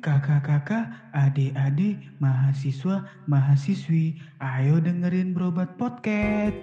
Kakak-kakak, adik-adik, mahasiswa-mahasiswi, ayo dengerin Berobat Podcast.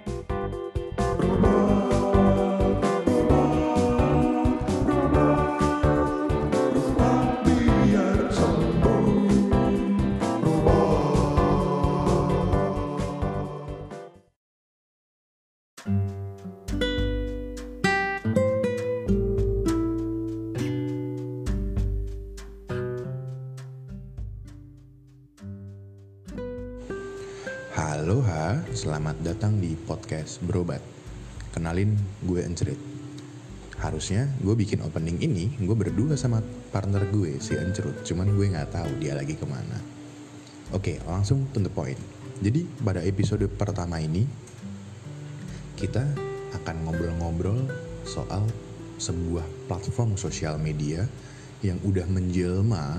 Aloha, selamat datang di podcast Berobat. Kenalin, gue Encrit. Harusnya gue bikin opening ini, gue berdua sama partner gue, si Encrit. Cuman gue gak tahu dia lagi kemana. Oke, langsung to the point. Jadi, pada episode pertama ini, kita akan ngobrol-ngobrol soal sebuah platform sosial media yang udah menjelma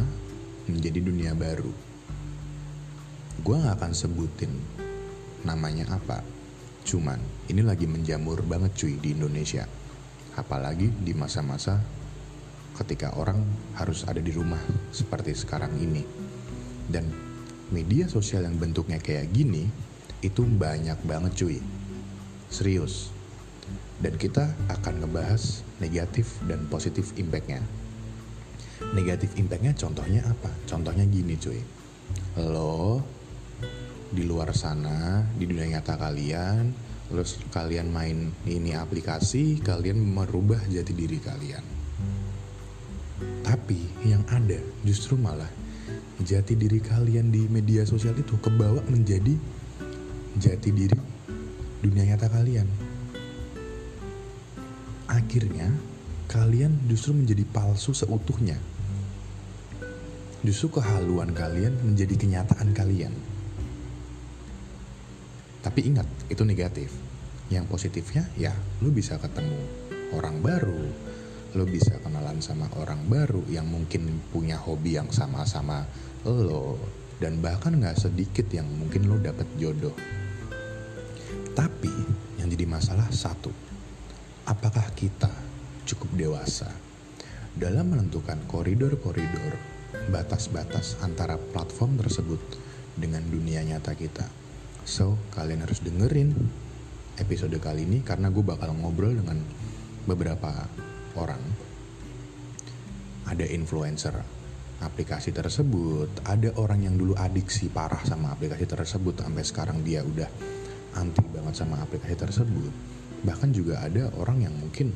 menjadi dunia baru. Gue gak akan sebutin namanya apa, cuman ini lagi menjamur banget cuy di Indonesia, apalagi di masa-masa ketika orang harus ada di rumah seperti sekarang ini. Dan media sosial yang bentuknya kayak gini itu banyak banget cuy, serius. Dan kita akan ngebahas negatif dan positif impactnya. Negatif impactnya contohnya apa? Contohnya gini cuy, lo di luar sana, di dunia nyata kalian, terus kalian main ini aplikasi, kalian merubah jati diri kalian. Tapi yang ada justru malah jati diri kalian di media sosial itu kebawa menjadi jati diri dunia nyata kalian. Akhirnya kalian justru menjadi palsu seutuhnya. Justru kehaluan kalian menjadi kenyataan kalian. Tapi ingat, itu negatif. Yang positifnya ya lo bisa ketemu orang baru, lo bisa kenalan sama orang baru yang mungkin punya hobi yang sama-sama lo, dan bahkan gak sedikit yang mungkin lo dapet jodoh. Tapi yang jadi masalah satu, apakah kita cukup dewasa dalam menentukan koridor-koridor, batas-batas antara platform tersebut dengan dunia nyata kita? So, kalian harus dengerin episode kali ini karena gue bakal ngobrol dengan beberapa orang. Ada influencer aplikasi tersebut, ada orang yang dulu adiksi parah sama aplikasi tersebut sampai sekarang dia udah anti banget sama aplikasi tersebut. Bahkan juga ada orang yang mungkin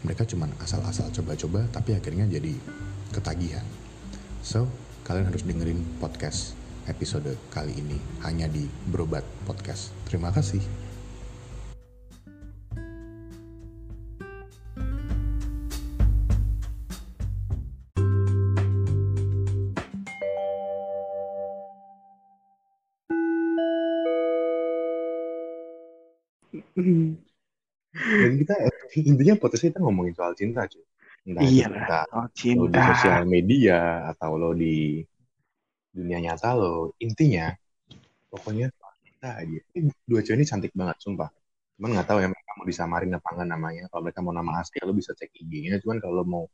mereka cuman asal-asal coba-coba tapi akhirnya jadi ketagihan. So, kalian harus dengerin podcast episode kali ini hanya di Berobat Podcast. Terima kasih. Dan kita intinya potensi kita ngomongin soal cinta cuy. Iya lah. Oh, cinta. Lo di sosial media atau lo di dunia nyata lo, intinya pokoknya kita aja. Dua cewek ini cantik banget sumpah, cuman nggak tahu ya mereka mau disamarin apa enggak namanya. Kalau mereka mau nama asli lo bisa cek IG-nya, cuman kalau mau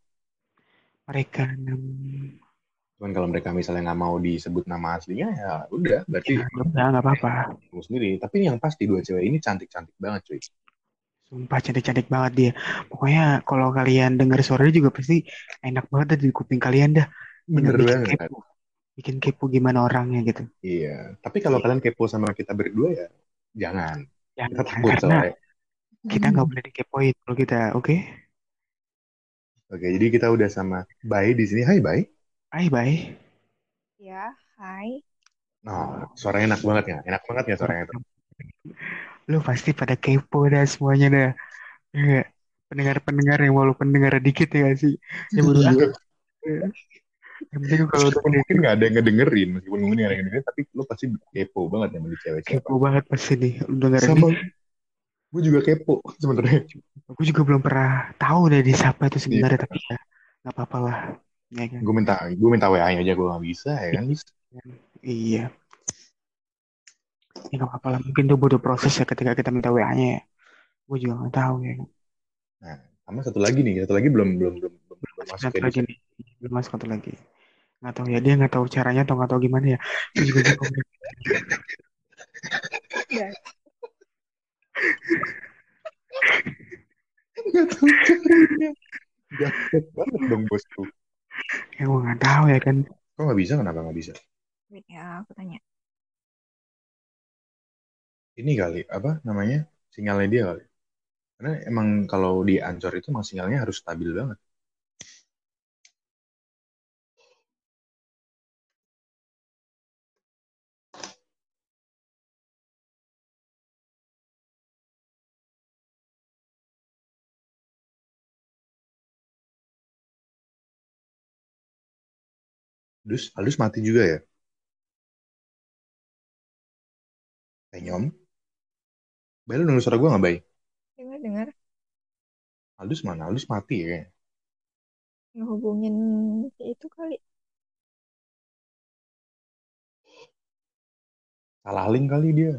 mereka cuman kalau mereka misalnya nggak mau disebut nama aslinya ya udah berarti nggak apa-apa sendiri. Tapi yang pasti dua cewek ini cantik-cantik banget cuy, sumpah cantik-cantik banget dia. Pokoknya kalau kalian dengar suaranya juga pasti enak banget di kuping kalian dah. Bener banget, bikin kepo gimana orangnya gitu. Iya, tapi kalau kalian kepo sama kita berdua ya jangan. Kita takut soalnya. Kita nggak boleh dikepoin kalau kita, oke? Okay? Oke, jadi kita udah sama Bay di sini. Hai Bay. Hai Bay. Ya, hai. Nah, suaranya enak banget ya. Enak banget ya suaranya itu. Lu pasti pada kepo dah semuanya dah. Pendengar-pendengar yang walaupun pendengar dikit ya sih. Ya berdua. Kalau mungkin nggak ada yang ngedengerin, meskipun mungkin nggak ada yang ngedengerin, tapi lo pasti kepo banget sama cewek. Kepo banget pasti nih, udah ngedengerin. Sama, gue juga kepo sebenarnya. Gue juga belum pernah tahu dari siapa itu sebenarnya, tapi ya nggak apa-apa lah. Ya, kan? Gue minta WA-nya aja, gue nggak bisa, ya kan? Iya. Ya nggak apa-apa lah, mungkin itu bodoh proses ya ketika kita minta WA-nya. Ya. Gue juga nggak tahu ya. Nah, sama satu lagi nih, belum masuk lagi. Nggak tahu ya, dia nggak tahu caranya atau nggak tahu gimana ya. Dia juga bingung. Nggak tahu caranya. Jaket banget dong bosku. Ya gue nggak tahu ya kan. Kok nggak bisa? Kenapa nggak bisa? Ya aku tanya. Ini kali apa namanya sinyalnya dia kali. Karena emang kalau di Anchor itu emang sinyalnya harus stabil banget. Aldus mati juga ya? Nyom. Bay, lu denger suara gue gak, Bay? Dengar. Aldus mana? Aldus mati ya kayaknya. Ngehubungin itu kali. Salah link kali dia.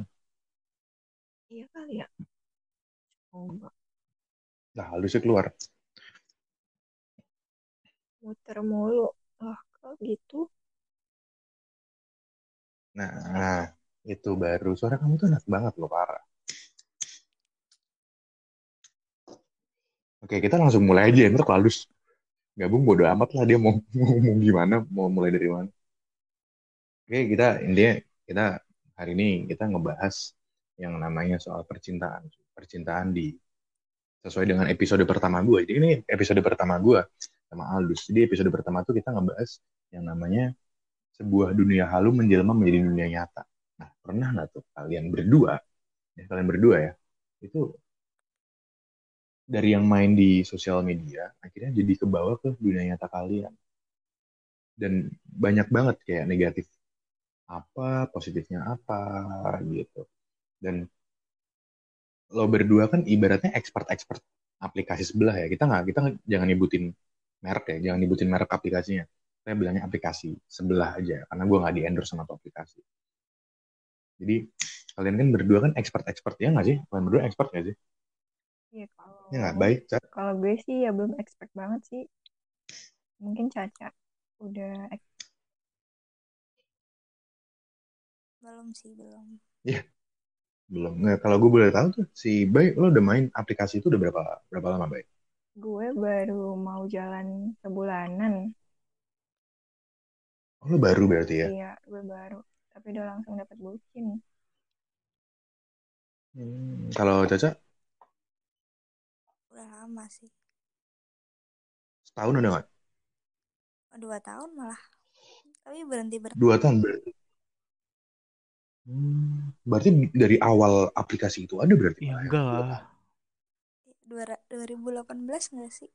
Iya kali ya. Coba. Nah, Aldusnya keluar. Muter mulu. Wah, kok gitu? Nah. Itu baru. Suara kamu tuh enak banget loh, parah. Oke, kita langsung mulai aja. Ntar Aldus gabung bodo amat lah. Dia mau gimana, mau mulai dari mana. Oke, intinya kita hari ini kita ngebahas yang namanya soal percintaan. Percintaan sesuai dengan episode pertama gue. Jadi ini episode pertama gue sama Aldus. Jadi episode pertama tuh kita ngebahas yang namanya sebuah dunia halu menjelma menjadi dunia nyata. Nah, pernah nggak tuh kalian berdua ya, itu dari yang main di sosial media, akhirnya jadi kebawa ke dunia nyata kalian. Dan banyak banget kayak negatif apa, positifnya apa, gitu. Dan lo berdua kan ibaratnya expert-expert aplikasi sebelah ya. Kita jangan nyebutin merek ya, jangan nyebutin merek aplikasinya. Saya bilangnya aplikasi sebelah aja, karena gue nggak di-endorse sama tuh aplikasi. Jadi kalian kan berdua kan expert-expert ya nggak sih? Kalian berdua expert nggak sih? Iya kalau. Ya nggak baik. Kalau gue sih ya belum expert banget sih. Mungkin Caca udah. Belum sih belum. Iya belum. Nah, kalau gue boleh tahu tuh si Bay, lo udah main aplikasi itu udah berapa lama Bay? Gue baru mau jalan sebulanan. Oh, lo baru berarti ya? Iya gue baru. Tapi udah langsung dapat bucin. Kalau Caca? Udah lama sih. Setahun udah nggak? 2 tahun malah. Tapi berhenti. 2 tahun berarti. Berarti dari awal aplikasi itu ada berarti? Ya, enggak lah. 2018 nggak sih?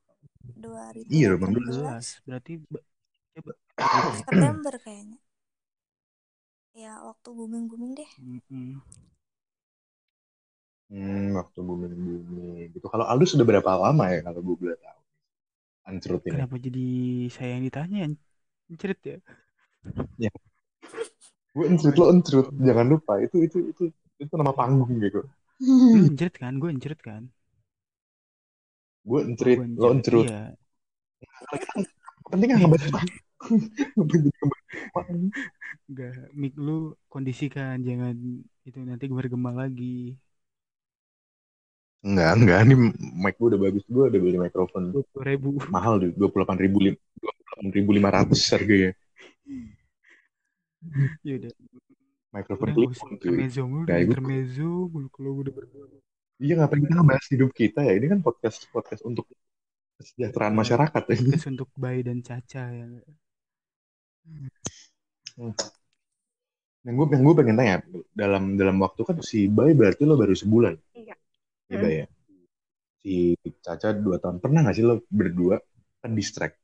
2018. Iya 2018. Berarti September kayaknya. Ya, waktu booming-booming deh. Waktu booming-booming gitu. Kalau Aldus sudah berapa lama ya kalau gue boleh tahu? Encrit ini. Kenapa jadi saya yang ditanya? Encrit ya? Ya. Gue encrit, lo encrit. Jangan lupa, itu nama panggung gitu. Lu encrit kan? Gue encrit kan? Gue encrit, lo encrit. Iya. Penting kan ngebahas banget. Enggak, mic lu kondisikan, jangan itu nanti bergema lagi. Enggak, ini mic gue udah bagus, gue udah beli mikrofon 20.000. Mahal tuh, 28.500 harganya. Ya udah. Mikrofon klip Intermezzo mulu, kalau gue udah berdua. Iya, ngapain kita ngebahas hidup kita ya? Ini kan podcast untuk kesejahteraan masyarakat ya. Podcast untuk Bay dan Caca ya. Yang gue pengen tanya dalam waktu kan si Bay berarti lo baru sebulan. Iya. Si Bay ya. Si Caca 2 tahun. Pernah nggak sih lo berdua terdistract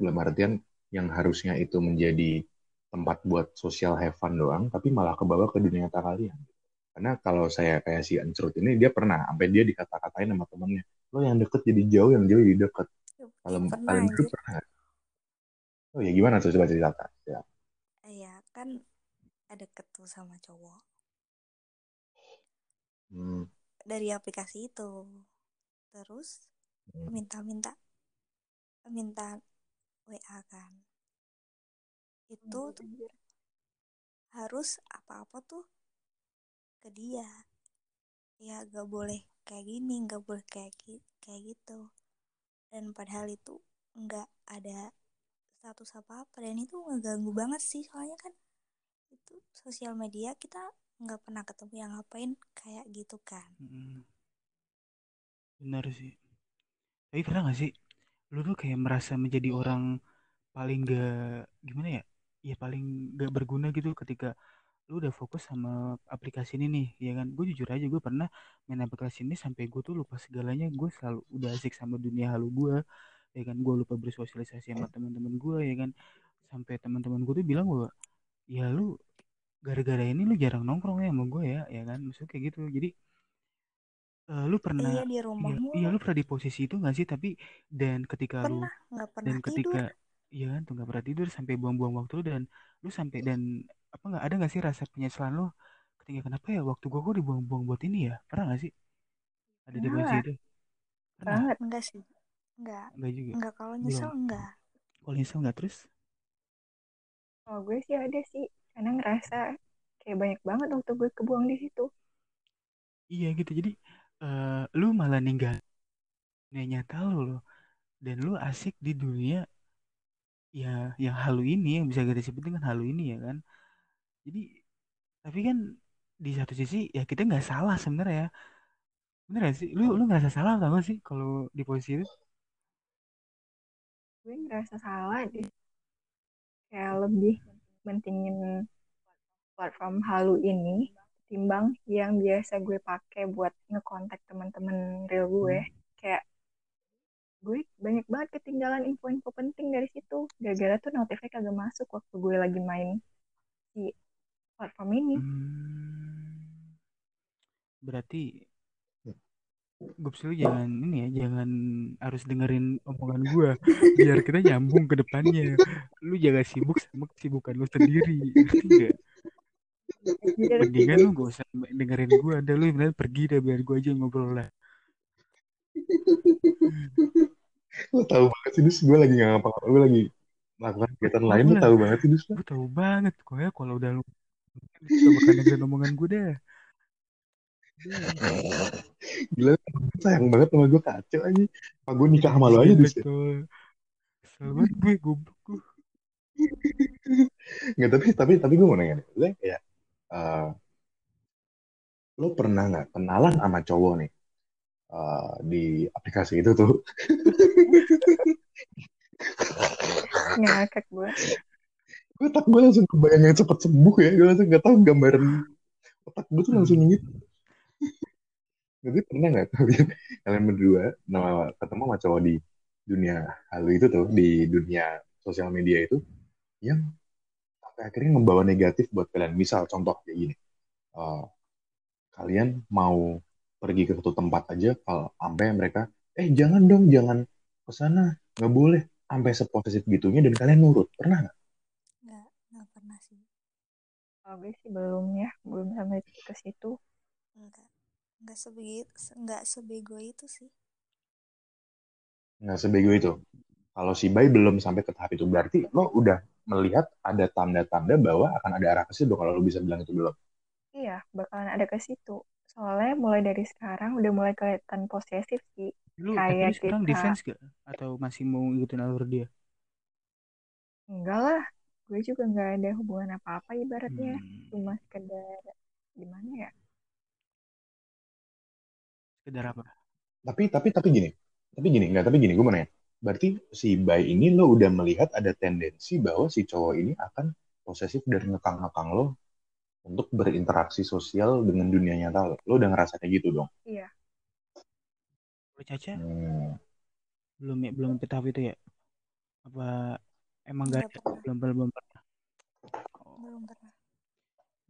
dalam artian yang harusnya itu menjadi tempat buat social have fun doang, tapi malah kebawa ke dunia nyata kalian. Karena kalau saya kayak si Encrit ini, dia pernah sampai dia dikata-katain sama temennya, lo yang deket jadi jauh, yang jauh jadi deket. Kalau kalian berdua pernah? Oh ya gimana tuh coba ceritakan ya. Iya kan ada ketu sama cowok. Dari aplikasi itu. Terus minta WA kan. itu tuh harus apa-apa tuh ke dia. Ya gak boleh kayak gini, gak boleh kayak gitu. Dan padahal itu gak ada status apa-apa, dan itu ngeganggu banget sih. Soalnya kan itu sosial media, kita gak pernah ketemu yang ngapain kayak gitu kan. Benar sih. Tapi pernah gak sih lu tuh kayak merasa menjadi orang paling gak, gimana ya, ya paling gak berguna gitu ketika lu udah fokus sama aplikasi ini nih, ya kan? Gue jujur aja, gue pernah main aplikasi ini sampai gue tuh lupa segalanya. Gue selalu udah asik sama dunia halu gue, ya kan? Gue lupa bersosialisasi sama teman-teman gue, ya kan? Sampai teman-teman gue tuh bilang gue, ya lu gara-gara ini lu jarang nongkrong ya sama gue ya, ya kan? Maksudnya kayak gitu. Jadi lu pernah, iya, di rumahmu, iya, lu pernah di posisi itu nggak sih? Tapi dan ketika pernah, lu nggak pernah dan ketika tidur. Ya kan, tuh nggak pernah tidur sampai buang-buang waktu lu, dan lu sampai dan apa, nggak ada nggak sih rasa penyesalan lo ketika kenapa ya waktu gue kok dibuang-buang buat ini ya? Pernah nggak sih ada di posisi itu? Pernah nggak sih? Nggak juga. Nggak, kalau nyesel nggak. Kalau nyesel nggak. Terus kalau gue sih ada sih, karena ngerasa kayak banyak banget waktu gue kebuang di situ. Iya gitu. Jadi lu malah ninggal nyata lo, dan lu asik di dunia ya yang halu ini, yang bisa kita sebut dengan halu ini, ya kan? Jadi tapi kan di satu sisi ya kita nggak salah sebenarnya, bener gak sih? Lu ngerasa salah atau nggak sih kalau di posisi itu? Gue ngerasa salah di kayak lebih mentingin platform halu ini timbang yang biasa gue pakai buat ngekontak teman-teman real gue. Kayak gue banyak banget ketinggalan info-info penting dari situ. Gara-gara tuh notifnya kagak masuk waktu gue lagi main di platform ini. Berarti Gups, lu jangan ini ya, jangan harus dengerin omongan gue biar kita nyambung ke depannya. Lu jangan sibuk sama kesibukan lu sendiri. Mendingan lu gak usah dengerin gue. Udah lu beneran pergi deh, biar gue aja ngobrol lah. Lu tahu banget sih, Dus. Gue lagi nggak ngapa-ngapain, gue lagi melakukan kegiatan lain. Lu tahu banget sih, Dus. Gue tahu banget kok ya, kalau udah lu coba kandangin omongan gue deh. Gila, sayang banget sama gue, kacau aja. Pak, gue nikah sama lu aja, Dus. Selamat gue goblok gue. Nggak, tapi gue mau nanya nih, lu kayak lu pernah nggak kenalan sama cowok nih? Di aplikasi itu tuh ngakak gue otak gue langsung kebayang yang cepet sembuh ya. Gue langsung gak tahu gambaran otak gue tuh langsung nyengit. Jadi pernah nggak kalian berdua ketemu sama cowok di dunia halu itu tuh, di dunia sosial media itu, yang sampai akhirnya membawa negatif buat kalian? Misal contoh kayak gini, kalian mau pergi ke satu tempat aja, kalau sampai mereka, jangan dong, jangan kesana, nggak boleh, sampai seposesif gitunya, dan kalian nurut. Pernah nggak? Nggak pernah sih. Kalau gue sih belum ya, belum sampai ke situ. Nggak sebego itu sih. Nggak sebego itu. Kalau si Bay belum sampai ke tahap itu, berarti lo udah melihat ada tanda-tanda bahwa akan ada arah ke situ, kalau lo bisa bilang itu belum. Iya, bakalan ada ke situ. Soalnya mulai dari sekarang udah mulai kelihatan posesif sih. Lu kayak sekarang defense gak? Atau masih mau ngikutin alur dia? Enggak lah, gue juga gak ada hubungan apa-apa ibaratnya. Cuma sekedar gimana ya? Sekedar apa? Tapi gini, gue mau nanya. Berarti si Bay ini lo udah melihat ada tendensi bahwa si cowok ini akan posesif dan ngekang-ngekang lo untuk berinteraksi sosial dengan dunia nyata lo. Lo udah ngerasa kayak gitu dong? Iya. Lo Caca? Belum petah itu ya? Apa emang gak ada? Belum pernah.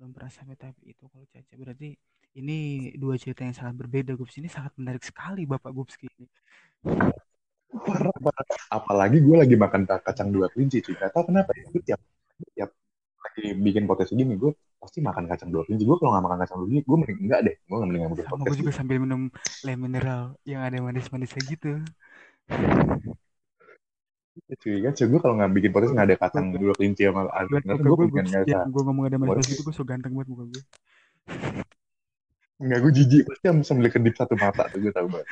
Belum pernah sampai tahap itu kalau Caca. Berarti ini dua cerita yang sangat berbeda, Gups. Ini sangat menarik sekali, Bapak Gups. Parah. Apalagi gue lagi makan kacang dua kelinci. Gak tau kenapa ya. Tiap lagi bikin podcast gini, gue pasti makan kacang dua kelinci. Gue kalau nggak makan kacang dua kelinci, gue mending enggak deh. Gue nggak mendingan makan podcast. Gue juga sambil minum Le Minerale yang ada manis-manisnya gitu. Cuy, gue kalau nggak bikin podcast nggak ada kacang Dua Kelinci sama Aldus. Gue bukan nggak. Gue ngomong ada masalah itu gue so ganteng banget muka gue. Nggak, gue jijik pasti sambil kedip satu mata tuh gue tahu banget.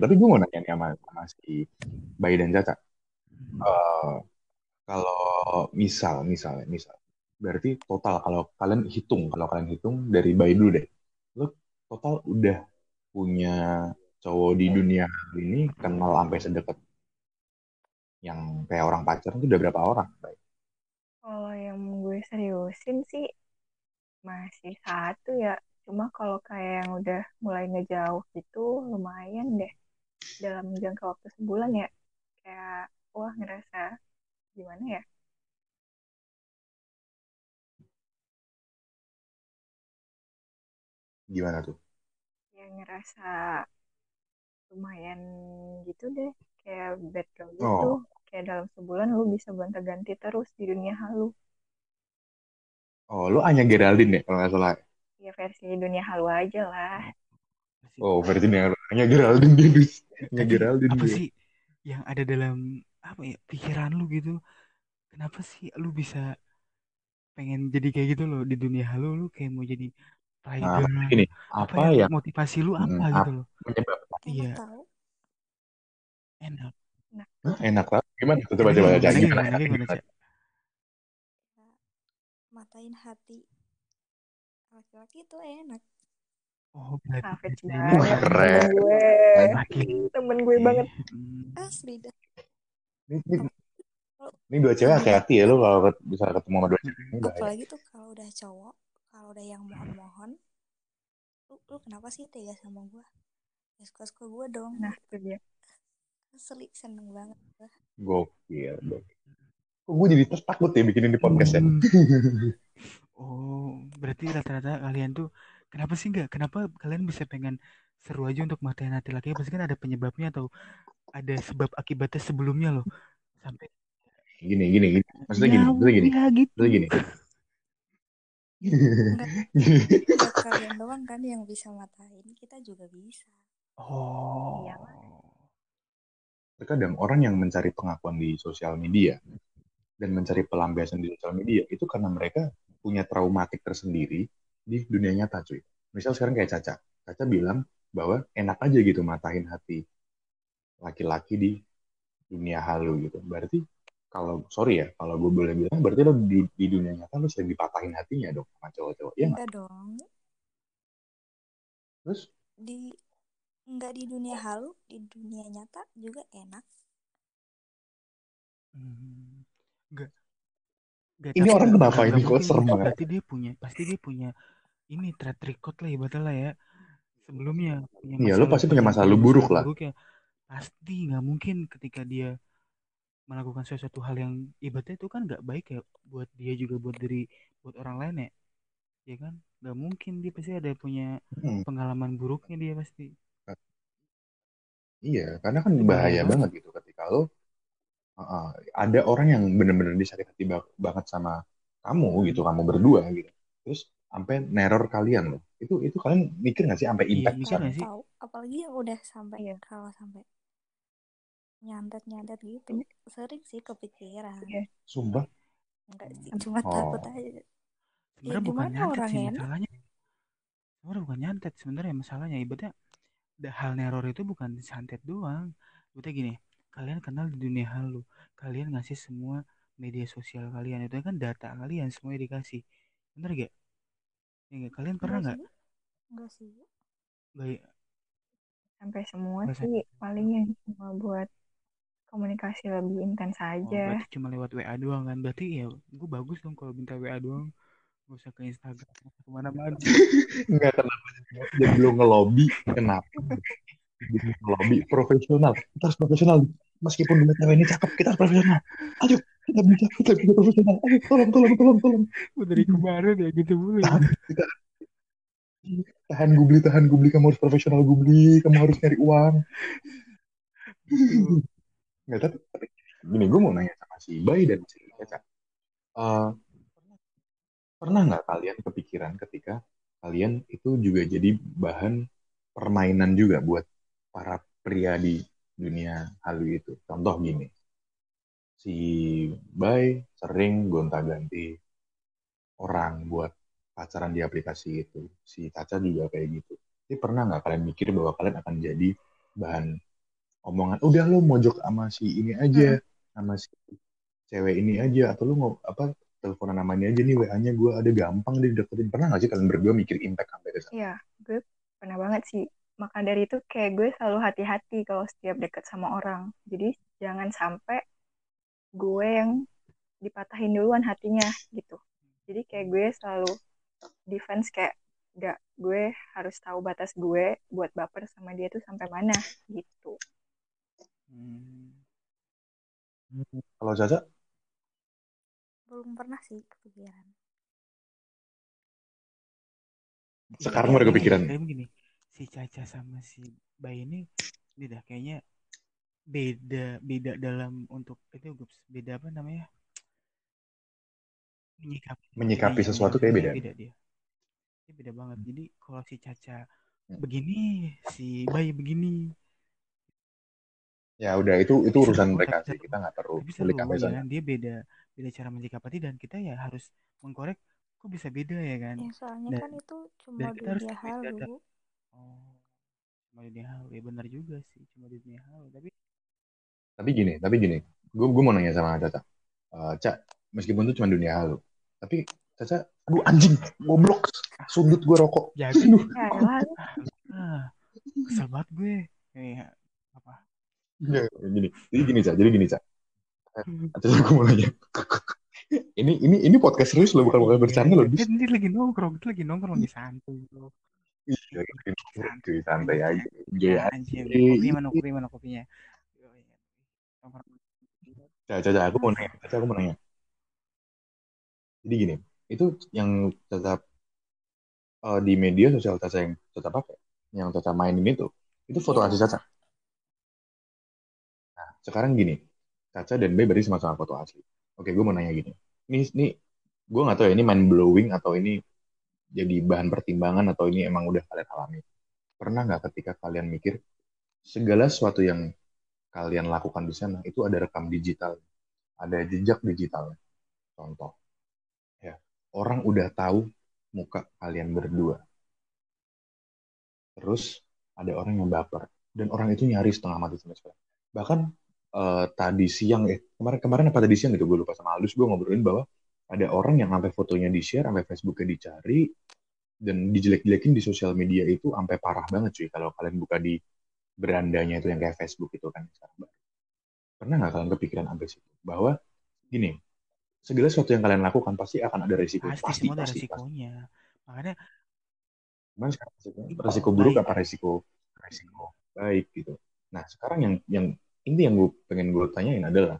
Tapi gue mau nanya nih sama si Bay dan Caca. Kalau misal, berarti total kalau kalian hitung dari Bay dulu deh. Lo total udah punya cowok di dunia ini kenal sampai sedekat yang kayak orang pacaran itu udah berapa orang? Kalau yang gue seriusin sih masih satu ya, cuma kalau kayak yang udah mulai ngejauh gitu lumayan deh dalam jangka waktu sebulan ya, kayak wah ngerasa gimana ya? Gimana tuh? Ya ngerasa lumayan gitu deh, kayak background gitu, kayak dalam sebulan lu bisa gonta-ganti terus di dunia halu. Oh, lu hanya Geraldine ya kalau nggak salah? Iya, versi dunia halu aja lah. Oh, versi dunia halu, hanya Geraldine dia dus. Hanya Geraldine apa dia. Sih yang ada dalam apa ya pikiran lu gitu? Kenapa sih lu bisa pengen jadi kayak gitu lo di dunia halu? Lu kayak mau jadi rider? Ini apa ya? Motivasi lu apa gitu lo? Iya. Enak. Enak lah. Gimana? Coba. Matain hati. Laki-laki itu enak. Oh, berarti. Keren. Temen gue banget. Asli dah. Ini dua cewek hati-hati ya lo kalau bisa ketemu sama dua cewek. Apalagi tuh kalau udah cowok, kalau udah yang mohon-mohon, lu kenapa sih tega sama gue? Suka-suka gue dong. Nah, itu dia. Asli, seneng banget. Gokil. Kok gue jadi tertakut ya bikinin di podcast ya? Oh, berarti rata-rata kalian tuh, kenapa kalian bisa pengen seru aja untuk matain hati laki? Pasti kan ada penyebabnya atau ada sebab akibatnya sebelumnya loh. Sampai gini. Maksudnya gini. Enggak kalian doang kan yang bisa matain, kita juga bisa. Oh. Terkadang orang yang mencari pengakuan di sosial media dan mencari pelampiasan di sosial media itu karena mereka punya traumatik tersendiri di dunia nyata, cuy. Misal sekarang kayak Caca bilang bahwa enak aja gitu matahin hati laki-laki di dunia halu gitu. Berarti kalau gue boleh bilang berarti lo di dunia nyata lo sering dipatahin hatinya dong sama cowok-cowok, ya nggak? Enggak dong. Terus? Enggak di dunia halu, di dunia nyata juga enak. Enggak. Ini orang kenapa ini kosong banget? Pasti dia punya ini track record lah ibaratnya ya. Sebelumnya punya masalah. Iya, lo pasti punya masa lalu buruk lah. Ya. Pasti nggak mungkin ketika dia melakukan sesuatu hal yang ibaratnya itu kan nggak baik ya buat dia juga buat orang lain ya. Ya kan? Nggak mungkin, dia pasti ada punya pengalaman buruknya dia pasti. Iya, karena kan bahaya banget gitu ketika lo ada orang yang benar-benar disakit hati banget sama kamu gitu, kamu berdua gitu. Terus sampai neror kalian loh. Itu kalian mikir nggak sih sampai impact kan? Iya, apalagi yang udah sampai ya kalau sampai nyantet gitu, sering sih kepikiran. Sumpah? Enggak sih, cuma takut aja. Sebenarnya bukan nyantet sih masalahnya. Sebenarnya bukan nyantet sebenarnya masalahnya, ibaratnya hal neror itu bukan santet doang. Buta gini, kalian kenal di dunia halu, kalian ngasih semua media sosial kalian, itu kan data kalian semuanya dikasih, bener gak? Ya gak? Kalian pernah nggak? Enggak sih. Baik. Sampai semua nggak sih, palingnya cuma buat komunikasi lebih intens aja. Berarti cuma lewat WA doang kan? Berarti ya, gue bagus dong kalau minta WA doang. Gak usah ke Instagram, kemana-mana. Enggak, kenapa jadi lo ngelobi? Kenapa? Profesional. Kita harus profesional. Meskipun dunia cewek ini cakep, kita harus profesional. Ayo, kita bisa profesional. Ayo, tolong. Dari kemarin ya gitu mulu. Tahan gubli. Kamu harus profesional gubli. Kamu harus nyari uang. Enggak, tapi gini, gue mau nanya sama si Bay dan si Caca. Pernah nggak kalian kepikiran ketika kalian itu juga jadi bahan permainan juga buat para pria di dunia halu itu. Contoh gini, si Bay sering gonta-ganti orang buat pacaran di aplikasi itu. Si Caca juga kayak gitu. Jadi pernah nggak kalian mikir bahwa kalian akan jadi bahan omongan, udah lo mojok sama si ini aja, sama si cewek ini aja, atau lo teleponan namanya aja nih, WA-nya gue ada, gampang deh dideketin. Pernah nggak sih kalian berdua mikir impact sampai ke sana? Iya, gue pernah banget sih. Maka dari itu kayak gue selalu hati-hati kalau setiap deket sama orang. Jadi jangan sampai gue yang dipatahin duluan hatinya gitu. Jadi kayak gue selalu defense, kayak enggak, gue harus tahu batas gue buat baper sama dia tuh sampai mana gitu. Kalau Caca? Belum pernah sih kepikiran. Sekarang baru kepikiran. Kayak begini, si Caca sama si Bay ini udah kayaknya beda dalam untuk itu, beda apa namanya? Menyikapi sesuatu kayak beda dia. Ini beda banget. Jadi kalau si Caca begini, si Bay begini. Ya udah, itu urusan mereka sih. Kita nggak perlu beli kamera. Dia beda cara menyikapi dan kita ya harus mengkorek. Kok bisa beda ya kan? Ya, soalnya dan, kan itu cuma dunia halu. Oh, cuma dunia halu. Ya benar juga sih, cuma dunia halu. Tapi gini. Gue mau nanya sama Caca. Cak, meskipun itu cuma dunia halu, tapi Caca, aduh anjing, goblok, sudut gue rokok. Ya, aduh. Kesel banget gue. Ya, apa? Ya, jadi gini, Cak. Terus gue mau nanya. Ini podcast serius loh, bukan bercanda loh. Ini lagi nongkrong di santai loh. Iya, lagi santai aja. Iya, anjir. Kopi mana kopinya? Caca, aku mau nanya. Jadi gini, itu yang tetap di media sosial Caca yang tetap pakai, yang Caca mainin itu foto asli Caca. Nah, sekarang gini, Caca dan Bay berarti sama-sama foto asli. Oke, gue mau nanya gini. Ini gue nggak tahu ya, ini mind blowing atau ini jadi bahan pertimbangan atau ini emang udah kalian alami. Pernah nggak ketika kalian mikir segala sesuatu yang kalian lakukan di sana itu ada rekam digital, ada jejak digital. Contoh, ya, orang udah tahu muka kalian berdua. Terus ada orang yang baper dan orang itu nyari setengah mati sampai sekarang. Bahkan tadi siang kemarin apa tadi siang gitu, gue lupa, sama Aldus gue ngobrolin bahwa ada orang yang sampai fotonya di-share, sampai Facebooknya dicari dan dijelek-jelekin di sosial media itu sampai parah banget cuy. Kalau kalian buka di berandanya itu yang kayak Facebook itu kan sekarang. Pernah nggak kalian kepikiran ambil situ bahwa gini, segala sesuatu yang kalian lakukan pasti akan ada risiko. Pasti semua ada risikonya. Makanya risiko buruk apa risiko baik gitu. Nah, sekarang yang ini yang gue pengen tanyain adalah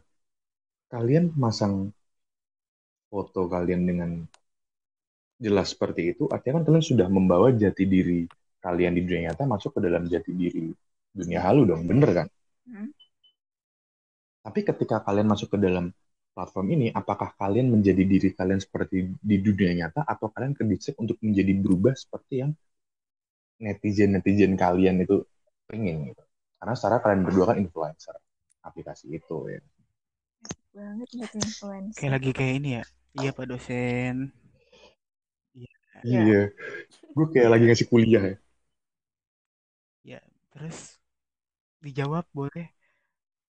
kalian masang foto kalian dengan jelas seperti itu, artinya kan kalian sudah membawa jati diri kalian di dunia nyata masuk ke dalam jati diri dunia halu dong, bener kan? Tapi ketika kalian masuk ke dalam platform ini, apakah kalian menjadi diri kalian seperti di dunia nyata atau kalian kedisik untuk menjadi berubah seperti yang netizen kalian itu pengen gitu? Karena secara kalian berdua kan influencer aplikasi itu ya. Banget gitu influencer. Kayak ini ya. Iya Pak dosen. Iya. Gue kayak lagi ngasih kuliah ya. Ya, terus dijawab boleh.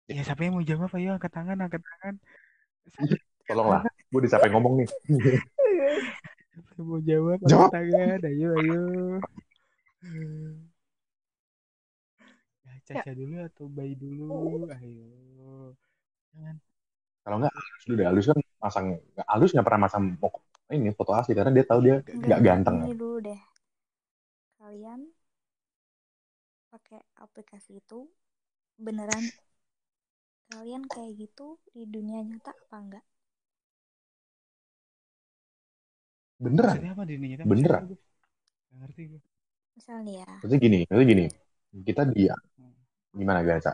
Ya siapa yang mau jawab, ayo angkat tangan. Tolonglah, gue dicapai ngomong nih. Mau jawab. Tangan, ayo. Caca dulu atau Bay dulu, ayo. Jangan. Kalau nggak, Aldus kan masang, Aldus nggak pernah masang ini foto asli karena dia tahu dia nggak ganteng. Ini dulu deh, kalian pakai aplikasi itu beneran kalian kayak gitu di dunia nyata apa enggak? Beneran? Maksudnya apa di dunia nyata? Beneran? Nggak ngerti gue. Misalnya ya. Maksudnya gini. Kita dia gimana Caca?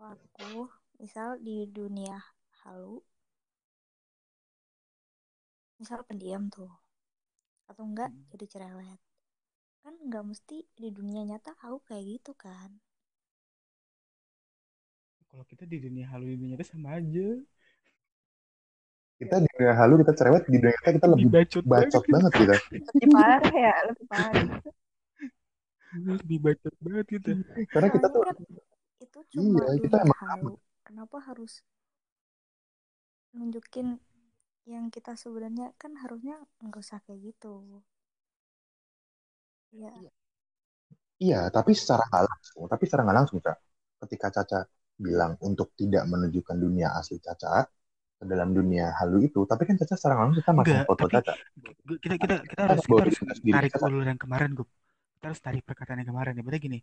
Kalau aku, misal di dunia halu, misal pendiam tuh, atau enggak jadi cerewet, kan nggak mesti di dunia nyata aku kayak gitu kan? Kalau kita di dunia halu, di dunia itu sama aja. Kita di dunia halu, kita cerewet, di dunia kita lebih bacot banget kita. Lebih parah ya, lebih parah. Lebih bacot banget gitu. Karena kita tuh itu cuma iya, kita emang halu. Kenapa harus nunjukin yang kita sebenarnya, kan harusnya nggak usah kayak gitu. Iya. Iya, tapi secara nggak langsung, Kak. Ketika Caca bilang untuk tidak menunjukkan dunia asli Caca ke dalam dunia halu itu, tapi kan Caca secara langsung kita masuk foto Caca. Kita harus tarik ulur yang kemarin, Gup. Kita harus tarik perkataan yang kemarin. Ya, berarti gini,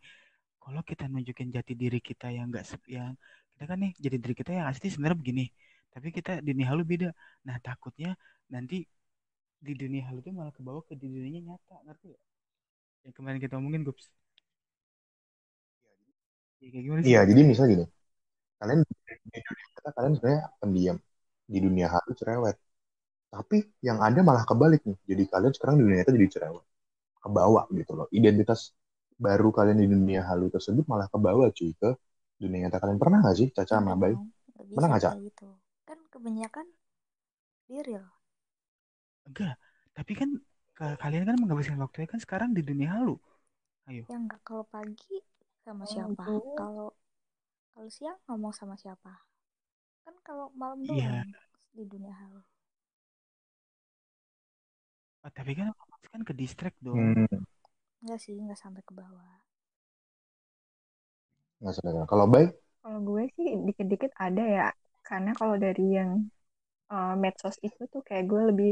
kalau kita nunjukin jati diri kita yang nggak yang kita kan nih, jati diri kita yang asli sebenarnya begini, tapi kita di dunia halu beda. Nah, takutnya nanti di dunia halu itu malah kebawa ke dunianya nyata, ngerti ya? Yang kemarin kita omongin, Gups. Iya, jadi misalnya gini, kalian sebenarnya pendiam, di dunia halu cerewet, tapi yang ada malah kebalik nih, jadi kalian sekarang di dunia itu jadi cerewet, kebawa gitu loh, identitas baru kalian di dunia halu tersebut malah kebawa cuy ke dunia nyata kalian. Pernah nggak sih Caca sama Bay? Pernah nggak Caca? Gitu. Kan kebanyakan real. Enggak, tapi kan kalian kan menghabiskan waktunya kan sekarang di dunia halu. Ayo. Ya enggak, kalau pagi sama siapa? Kalau siang ngomong sama siapa? Kan kalau malam doang di dunia halu. Oh, tapi kan ke distract doang. Enggak sih, enggak sampai ke bawah. Enggak sampai. Kalau Bay? Kalau gue sih dikit-dikit ada ya. Karena kalau dari yang medsos itu tuh kayak gue lebih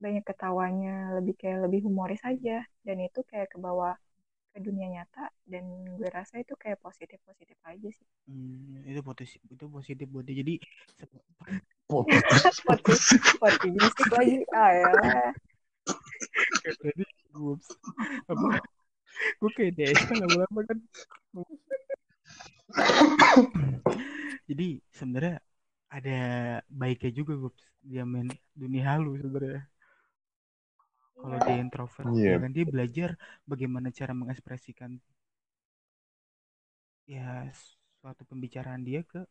banyak ketawanya, lebih humoris aja. Dan itu kayak ke bawah ke dunia nyata, dan gue rasa itu kayak positif aja sih. Itu positif buat dia. Jadi positif lagi. Ayolah. Jadi gue kayak DS kan lama-lama kan. Jadi sebenarnya ada baiknya juga gue dia main dunia halu sebenarnya. Kalau dia introvert, kan dia belajar bagaimana cara mengekspresikan ya suatu pembicaraan dia ke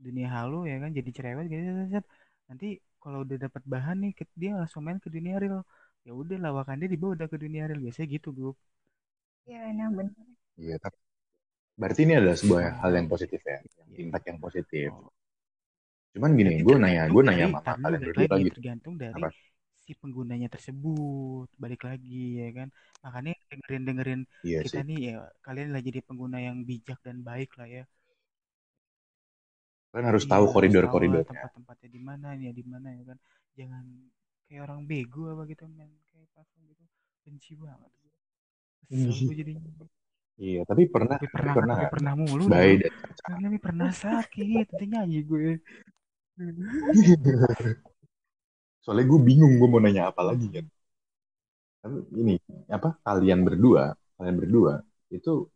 dunia halu, ya kan, jadi cerewet gitu. Nanti kalau udah dapat bahan nih, dia langsung main ke dunia real. Ya udah, lawakan dia dibawa udah ke dunia real, biasanya gitu, Gup. Iya, enak benar. Iya, tapi berarti ini adalah sebuah hal yang positif ya, impact yang positif. Oh. Cuman gini, gue nanya sama kalian berdua gitu. Tergantung dari apa? Si penggunanya tersebut, balik lagi ya kan, makanya dengerin iya kita sih. Nih ya, kalian lah jadi pengguna yang bijak dan baik lah ya. Kalian harus tahu koridor-koridornya, tempat-tempatnya di mana ya kan, jangan kayak orang bego apa gitu men, kayak pasang gitu, benci banget. Jadinya. Iya, tapi pernah mulu. Baik. Tapi pernah sakit, nyanyi gue. Soalnya gue bingung gue mau nanya apa lagi kan. Tapi ini apa, kalian berdua itu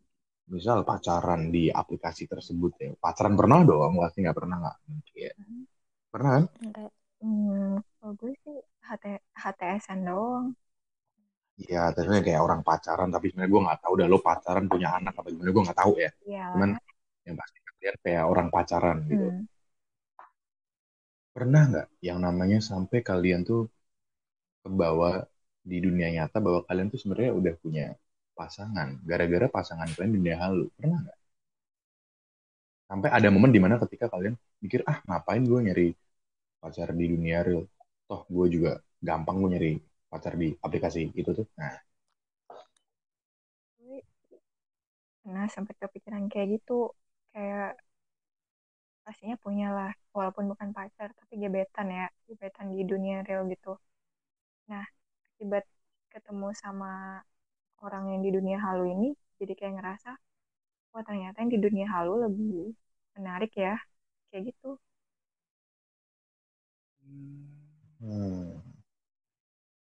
misal pacaran di aplikasi tersebut ya. Pacaran pernah doang, pasti nggak pernah nggak? Ya. Pernah kan? Enggak. Kalau gue sih HTSan doang. Iya, terusnya kayak orang pacaran tapi sebenarnya gue nggak tahu udah lo pacaran punya anak apa gimana, gue nggak tahu ya. Iya. Cuman yang pasti kalian kayak orang pacaran gitu. Pernah nggak yang namanya sampai kalian tuh kebawa di dunia nyata bahwa kalian tuh sebenarnya udah punya pasangan gara-gara pasangan kalian dunia halu? Pernah nggak? Sampai ada momen dimana ketika kalian mikir, ngapain gue nyari pacar di dunia real, toh gue juga gampang gue nyari pacar di aplikasi itu tuh. Nah, sampai kepikiran kayak gitu, kayak pastinya punya lah, walaupun bukan pacar tapi gebetan di dunia real gitu. Nah, akibat ketemu sama orang yang di dunia halu ini, jadi kayak ngerasa, wah ternyata yang di dunia halu lebih menarik ya, kayak gitu.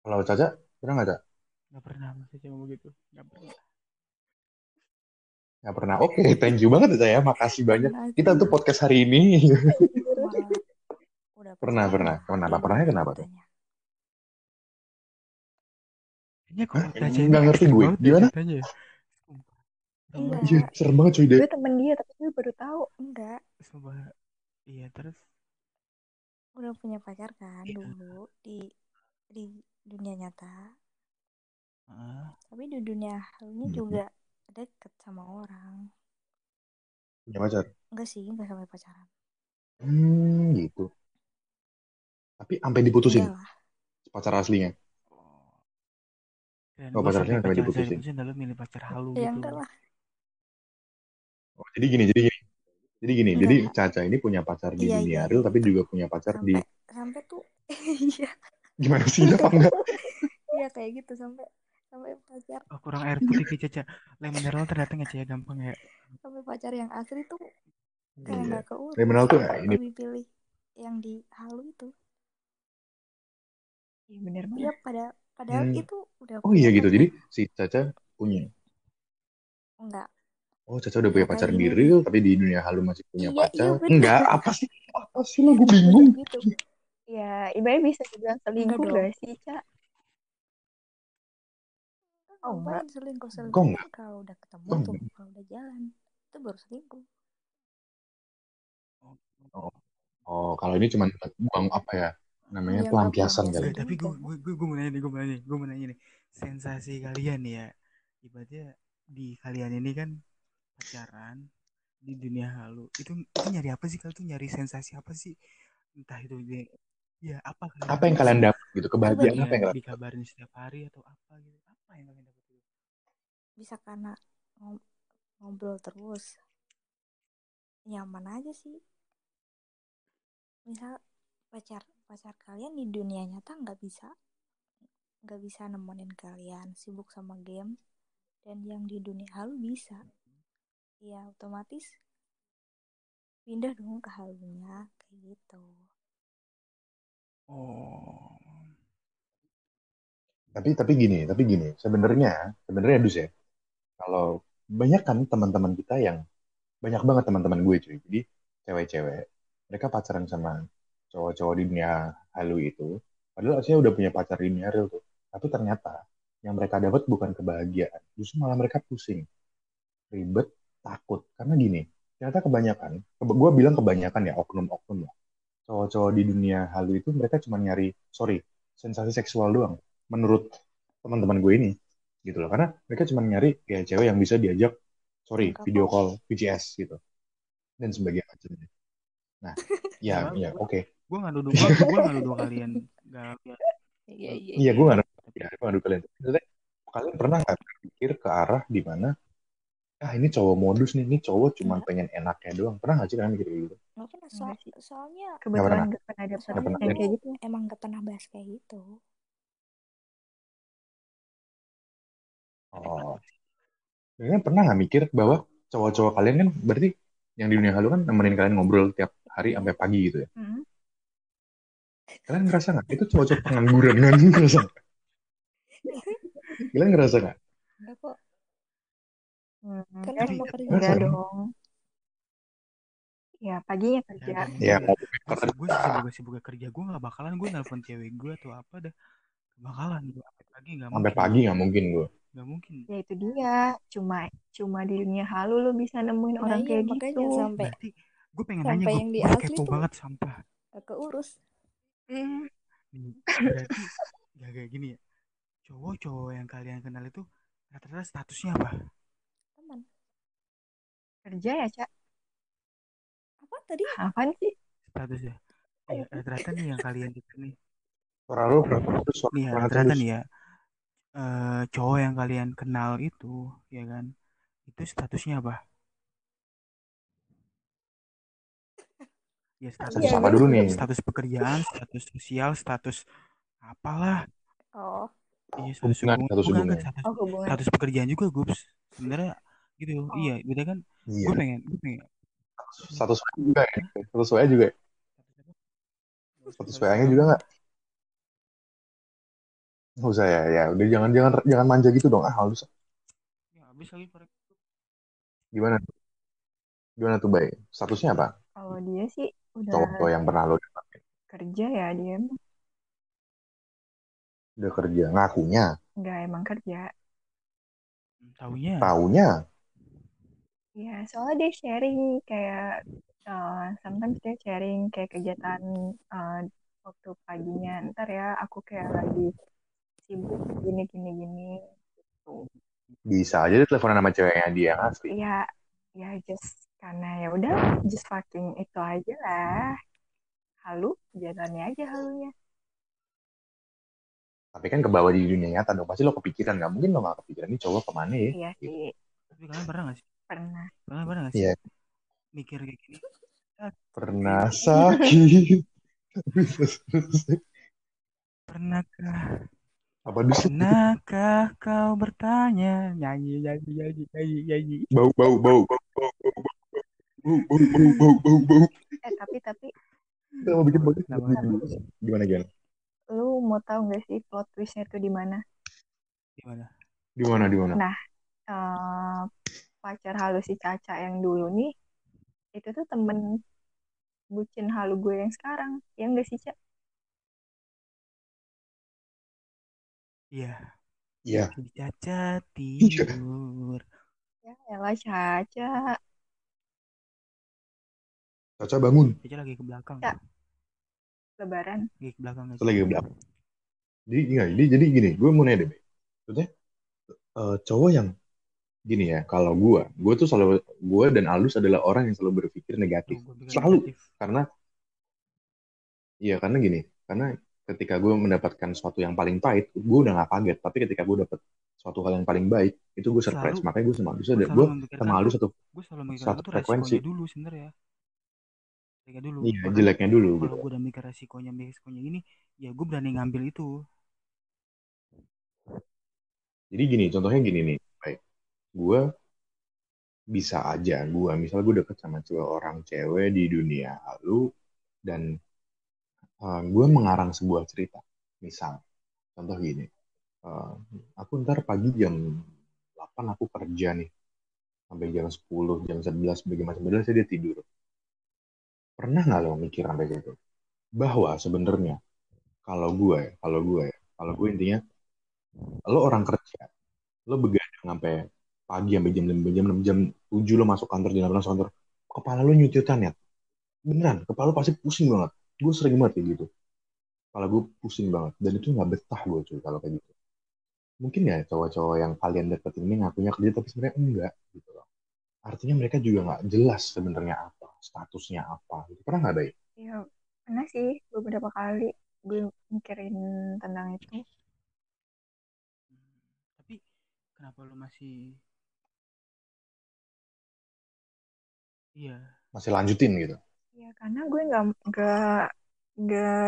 Kalau Caca, pernah nggak Caca? Nggak pernah, masih cuma begitu, nggak pernah. Nggak pernah. Oke, thank you banget ya. Makasih banyak. Kita tuh podcast hari ini. Pernah. Kenapa? Pernahnya kenapa tuh? Enggak ngerti gue. Gimana? Enggak. Iya, serem banget cuy deh. Gue temen dia, tapi gue baru tahu. Enggak. Sumpah. Iya, terus udah punya pacar kan ya. Dulu di dunia nyata. Tapi di dunia halunya juga deket sama orang. Punya pacar? Enggak sih, enggak sampai pacaran. Gitu. Tapi sampai diputusin. Enggak. Pacar aslinya. Dan oh, pacarnya sampai diputusin. Lalu milih pacar halu ya, gitu. Enggak lah. Oh, jadi gini, enggak. Jadi Caca ini punya pacar di dunia real, tapi juga punya pacar sampai tuh, iya. Gimana sih, apa enggak? Iya kayak gitu sampai pacar. Oh, kurang air putih ke Caca. Le Minerale terdatang aja ya, gampang ya. Sampai pacar yang asli tuh kayak enggak keurus. Le Minerale tuh ini dipilih yang di halu itu. Iya benar banget. Iya padahal itu udah. Oh iya gitu. Jadi si Caca punya. Enggak. Oh, Caca udah punya pacar di real, tapi di dunia halu masih punya pacar. Iya, enggak, apa sih lo, gue bingung. Gitu. Ya, ibaratnya bisa dibilang selingkuh gak sih, Cak? Oh, enggak. Selingkuh kalau udah ketemu tuh, kalau udah jalan. Itu baru selingkuh. Oh, kalau ini cuma buang apa ya? Namanya pelampiasan kali. Tapi gue mau nanya nih. Sensasi kalian ya, ibaratnya di kalian ini kan pacaran di dunia halu itu nyari apa sih? Kalian tuh nyari sensasi apa sih? Entah itu ya apa yang kalian dapat gitu, kebahagiaan apa yang kalian dikabarin setiap hari atau apa gitu, apa yang kalian dapat itu? Bisa karena ngobrol terus, nyaman aja sih. Misal pacar kalian di dunia nyata nggak bisa nemenin kalian, sibuk sama game, dan yang di dunia halu bisa. Ya otomatis pindah dong ke halunya kayak gitu. Oh. Tapi gini. Sebenarnya Dus ya. Kalau banyak kan teman-teman kita yang banyak banget teman-teman gue cuy. Jadi cewek-cewek mereka pacaran sama cowok-cowok di dunia halu itu, padahal aslinya udah punya pacar di dunia real tuh. Tapi ternyata yang mereka dapat bukan kebahagiaan, justru malah mereka pusing, ribet, takut. Karena gini, ternyata kebanyakan, gue bilang kebanyakan ya, oknum-oknum lah, cowok-cowok di dunia halu itu mereka cuma nyari, sensasi seksual doang, menurut teman-teman gue ini, gitu loh. Karena mereka cuma nyari ya cewek yang bisa diajak, video call, VCS gitu, dan sebagainya. Nah, ya, oke. Gue ngadu dua kalian, Iya, gue ngadu kalian. Kalian pernah nggak berpikir ke arah di mana? Ini cowok modus nih, ini cowok cuma pengen enaknya doang. Pernah nggak sih kalian mikir kayak gitu? Soalnya kebetulan nggak pernah ada pertanyaan kayak gitu. Emang nggak pernah bahas kayak gitu. Oh, kalian pernah nggak mikir bahwa cowok-cowok kalian kan berarti yang di dunia halu kan nemenin kalian ngobrol tiap hari sampai pagi gitu ya? Kalian ngerasa nggak? Itu cowok-cowok pengangguran kan? Kalian ngerasa nggak? Enggak kok. Kan mau kerja dong. Ya paginya kerja. Ya gue sibuk kerja, gue nggak bakalan gue nelpon cewek gue atau apa dah. Bakalan gue sampai pagi nggak mungkin gue. Nggak mungkin. Ya itu dia. Cuma di dunia halu lo bisa nemuin orang kayak gitu. Sampai. Gue pengen nanya, gue kepo banget sampah. Gak keurus. Berarti ya kayak gini ya. Cowok-cowok yang kalian kenal itu rata-rata statusnya apa? Kerja ya, Cak? Apa tadi? Apaan sih? Statusnya. Ya, rata-rata nih yang kalian gitu nih. Rata-rata nih ya. Cowok yang kalian kenal itu, ya kan? Itu statusnya apa? Ya status apa dulu nih? Status pekerjaan, status sosial, status apalah. Oh. Iya, status pekerjaan juga, Gups. Sebenarnya gitu. Oh. Iya, beda kan? Iya. Gue pengen. Satu soalnya juga. Satu soalnya juga nggak? Nggak usah ya. Udah jangan manja gitu dong. Halus. Ya habis lagi mereka. Gimana tuh Bay? Statusnya apa? Kalau dia sih udah. Cowok yang pernah lo dapetin. Kerja ya dia. Udah kerja ngakunya. Enggak, emang kerja. Taunya. Ya, soalnya dia sharing kayak sometimes dia sharing kayak kegiatan waktu paginya. Ntar ya aku kayak lagi sibuk gini gitu. Bisa aja dia teleponan sama ceweknya dia asli. Iya, ya just karena ya udah just fucking itu aja lah. Halu, jalannya aja halunya. Tapi kan kebawa di dunia nyata dong. Pasti lo kepikiran, nggak mungkin lo nggak kepikiran ini cowok kemana ya? Iya sih. Tapi kalian pernah nggak sih? Pernah nggak sih? Iya. Mikir kayak gini. Pernah sakit. Pernahkah kau bertanya? Nyanyi. Bau. Tapi. Mau bikin bagus. Gimana? Lu mau tahu nggak sih plot twistnya tuh di mana? Di mana? Nah, pacar halus si Caca yang dulu nih, itu tuh temen bucin halu gue yang sekarang, ya nggak sih Cak? Iya. Caca tidur. Ya elah Caca. Caca bangun. Caca lagi ke belakang. Cak. Lebaran. Lagi ke belakang. Jadi gini, gue mau nanya deh. Maksudnya, cowok yang gini ya, kalau gue tuh selalu, gue dan Aldus adalah orang yang selalu berpikir negatif. Selalu. Karena gini, karena ketika gue mendapatkan sesuatu yang paling pahit, gue udah gak kaget. Tapi ketika gue dapet suatu hal yang paling baik, itu gue surprise. Selalu. Makanya gue sama Aldus satu frekuensi. Dulu sebenernya. Jeleknya dulu. Kalau gue udah mikir resikonya ini, ya gue berani ngambil itu. Jadi gini, contohnya gini nih, baik, misalnya gue deket sama cewek di dunia lalu, dan gue mengarang sebuah cerita, misal, contoh gini, aku ntar pagi jam 8 aku kerja nih, sampai jam 10, jam 11, bagaimana dia tidur. Pernah nggak lo mikir sampai gitu? Bahwa sebenarnya kalau gue intinya lo orang kerja, lo begadang sampai pagi sampai jam 7 lo masuk kantor, jam 8 masuk kantor, kepala lo nyutiutan ya? Beneran, kepala lo pasti pusing banget. Gue sering banget kayak gitu. Kepala gue pusing banget dan itu nggak betah gue cuy kalau kayak gitu. Mungkin ya cowok-cowok yang kalian deketin ini ngakunya kerja tapi sebenarnya enggak gitu loh. Artinya mereka juga nggak jelas sebenarnya apa statusnya apa. Pernah nggak Bay? Iya, pernah sih. Beberapa kali gue mikirin tentang itu. Tapi kenapa lo masih? Iya. Masih lanjutin gitu? Iya, karena gue nggak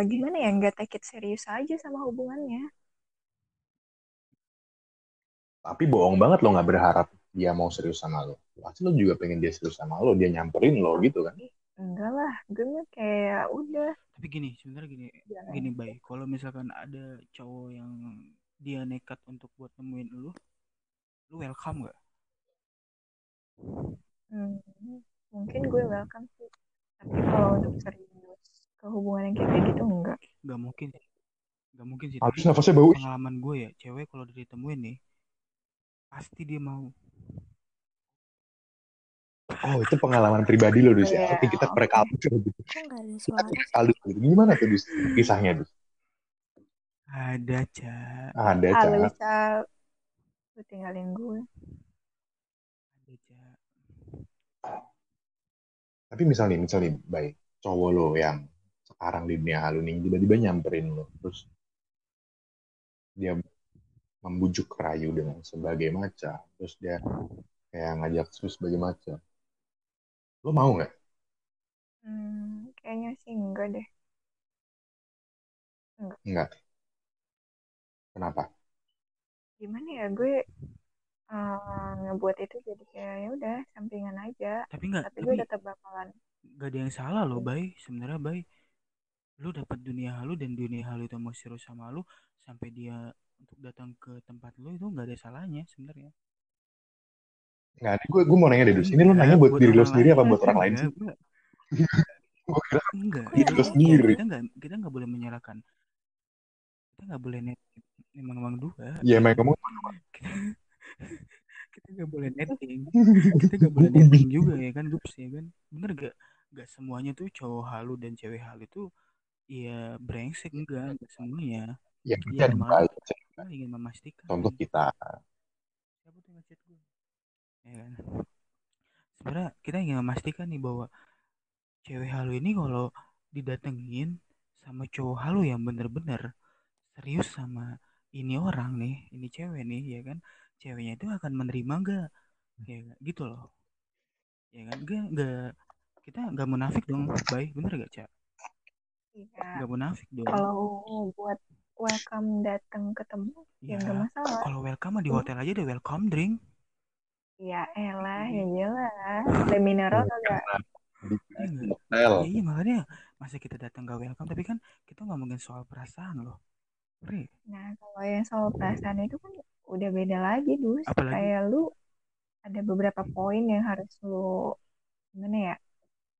gimana ya, nggak take it serius aja sama hubungannya. Tapi bohong banget lo nggak berharap dia mau serius sama lo. Pasti lo juga pengen dia serius sama lo, dia nyamperin lo gitu kan? Enggak lah, gue mah kayak udah. Tapi gini Bay, kalau misalkan ada cowok yang dia nekat untuk buat nemuin lo welcome gak? Mungkin gue welcome sih, tapi kalau untuk serius ke hubungan yang kayak gitu enggak. Gak mungkin sih. Abis nafasnya bau. Pengalaman gue ya, cewek kalau ditemuin nih pasti dia mau. Oh, itu pengalaman pribadi lo, Dus ya. Oke, kita perekalan. Gimana tuh, Dus? Kisahnya, Dus? Ada, Ca. Halo, Ca. Lu tinggalin gue. Ada, Ca. Tapi misalnya, baik. Cowok lo yang sekarang di dunia halu nih, tiba-tiba nyamperin lo. Terus dia membujuk rayu dengan sebagai macam. Terus dia kayak ngajak sebagai macam. Lo mau nggak? Kayaknya sih enggak deh. Enggak. Kenapa? Gimana ya, gue ngebuat itu jadi kayak ya udah sampingan aja. Tapi gue tetap bakalan. Gak ada yang salah lo, Bay. Sebenarnya, Bay, lu dapat dunia halu dan dunia halu itu mau serius sama lu sampai dia untuk datang ke tempat lu, itu nggak ada salahnya sebenarnya. Nggak ada. Gue mau nanya deh, Dus. Ini lo nanya buat diri lo sendiri apa buat orang lain sih? Enggak. Diri lo sendiri. Kita nggak boleh menyalahkan. Kita nggak boleh memang dua. Iya, memang kamu. kita nggak boleh netting, kita nggak boleh netting juga ya kan, Gups ya kan, bener gak semuanya tuh cowok halu dan cewek halu tuh ya brengsek, enggak semuanya. Ya kita ingin memastikan. Contoh kita. Siapa tuh ngechat gue? Ya kan. Sebenarnya kita ingin memastikan nih bahwa cewek halu ini kalau didatengin sama cowok halu yang bener-bener serius sama ini orang nih, ini cewek nih ya kan, ceweknya itu akan menerima enggak? Ya gitu loh. Ya kan, enggak kita nggak munafik dong, Bay, bener nggak, Cak? Iya. Nggak munafik dong. Kalau buat welcome datang ketemu, ya nggak masalah. Kalau welcome di hotel aja ada welcome drink. Ya elah, ya jelas. Le Minerale enggak. Di hotel. Iya makanya masa kita datang nggak welcome, tapi kan kita ngomongin soal perasaan loh. Bener? Nah kalau yang soal perasaan itu kan udah beda lagi, Dus. Apalagi? Kayak lu ada beberapa poin yang harus lu gimana ya?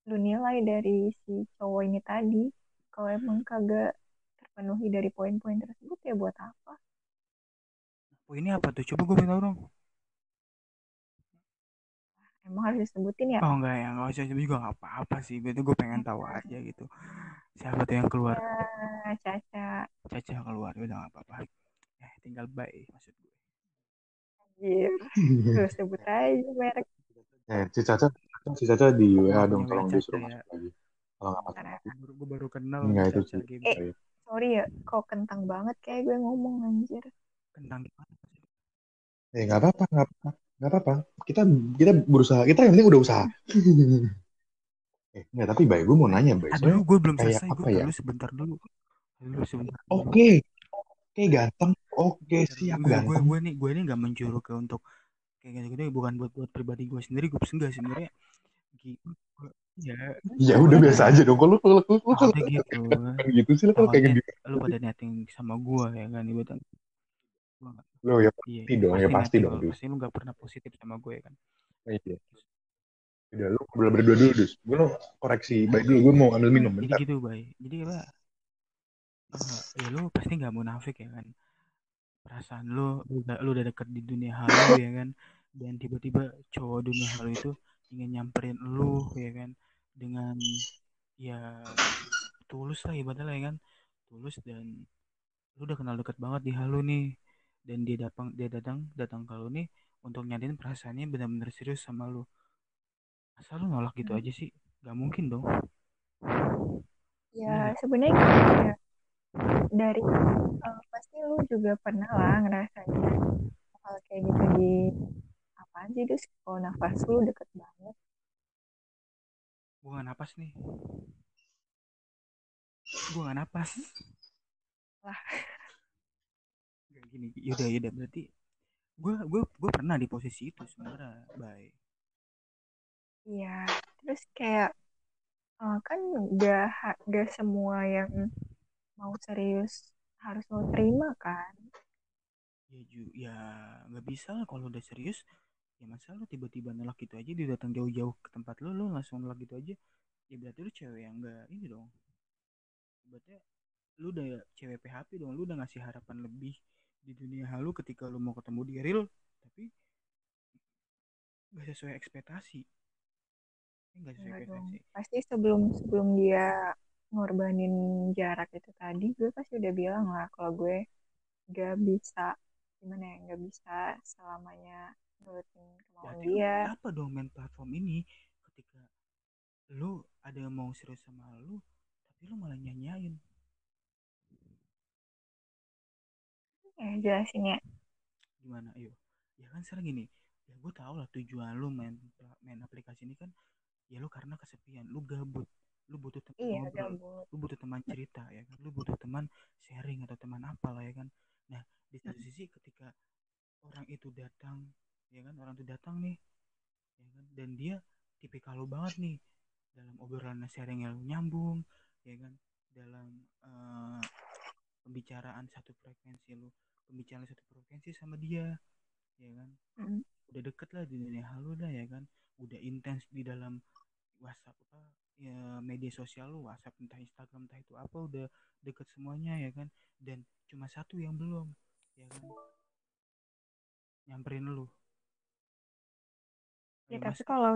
Lu nilai dari si cowok ini tadi. Kalau emang kagak terpenuhi dari poin-poin tersebut ya buat apa? Poinnya apa tuh? Coba gue minta dong. Emang harus disebutin ya? Oh enggak ya, enggak usah juga, enggak apa-apa sih. Gue pengen tahu aja gitu. Siapa tuh yang keluar? Caca. Caca keluar, udah enggak apa-apa. Ya, tinggal Bay maksud gue. Anjir. Terus sebut aja merek. Si Caca di WA dong, tolong disuruh masuk lagi. Kalau nggak masuk lagi, gue baru kenal. Nggak itu sih. Sorry ya, kok kentang banget kayak gue ngomong anjir. Kentang banget. Nggak apa-apa. Kita berusaha, kita yang penting udah usaha. Nggak tapi Bay, gue mau nanya Bay. Aduh, gue belum selesai. Gue dulu sebentar dulu. Oke, ganteng. Oke, siap ganteng. Gue ini nggak menjuru ke untuk kayak gitu-gitu, bukan buat pribadi gue sendiri, gue enggak sebenarnya. Ya udah biasa aja dong. Kalau lu kalau gitu sih lu kayak gitu. Lu pada netting sama gue ya kan ibaratnya. Lu ya pasti dong. Pasti lu enggak pernah positif sama gue kan. Iya. Udah lu berdua dulu Dus. Gue lu koreksi baik dulu, gue mau ambil minum bentar. Jadi gitu, Bay. Jadi apa? Ya lu pasti enggak munafik ya kan. Perasaan lu udah deket di dunia halu ya kan, dan tiba-tiba cowok dunia halu itu ingin nyamperin lu ya kan dengan ya tulus lah ibadah lah ya kan, tulus, dan lu udah kenal deket banget di halu nih, dan dia datang ke lu nih untuk nyadain perasaannya benar-benar serius sama lu. Asal lu nolak gitu aja sih nggak mungkin dong ya. Sebenarnya ya dari pasti lu juga pernah lah ngerasain hal kayak gitu di apaan sih Dus? Kalau nafas lu deket banget. Gue nggak nafas lah. Gak gini, yaudah berarti gue pernah di posisi itu sebenarnya, Bay. Iya, terus kayak kan gak semua yang mau serius harus lo terima kan? Ya nggak bisa lah kalau udah serius. Ya masa lo tiba-tiba nolak gitu aja, dia datang jauh-jauh ke tempat lo langsung nolak gitu aja. Ya berarti lo cewek yang nggak ini dong. Berarti lo udah cewek PHP dong. Lo udah ngasih harapan lebih di dunia halu ketika lo mau ketemu di real, tapi nggak sesuai ekspektasi. Nggak sesuai ekspektasi. Pasti sebelum dia ngorbanin jarak itu tadi, gue pasti udah bilang lah kalau gue gak bisa, gimana ya, gak bisa selamanya nurutin kemauan dia. Apa dong main platform ini ketika lu ada yang mau serius sama lu tapi lu malah nyanyain? Ya jelasinnya gimana? Ayo ya kan sekarang gini ya, gue tau lah tujuan lu main aplikasi ini kan ya lu karena kesepian, lu gabut, lu butuh teman ngobrol, lu butuh teman cerita ya kan, lu butuh teman sharing atau teman apalah ya kan. Nah di satu sisi ketika orang itu datang ya kan, orang itu datang nih ya kan, dan dia tipikal lu banget nih dalam obrolan sharing yang nyambung ya kan, dalam pembicaraan satu frekuensi, lu pembicaraan satu frekuensi sama dia ya kan, udah deket lah di dunia halu dah ya kan, udah intens di dalam WhatsApp ya, media sosial lu, WhatsApp entah Instagram entah itu apa, udah deket semuanya ya kan, dan cuma satu yang belum ya kan, nyamperin lu. Ya tapi kalau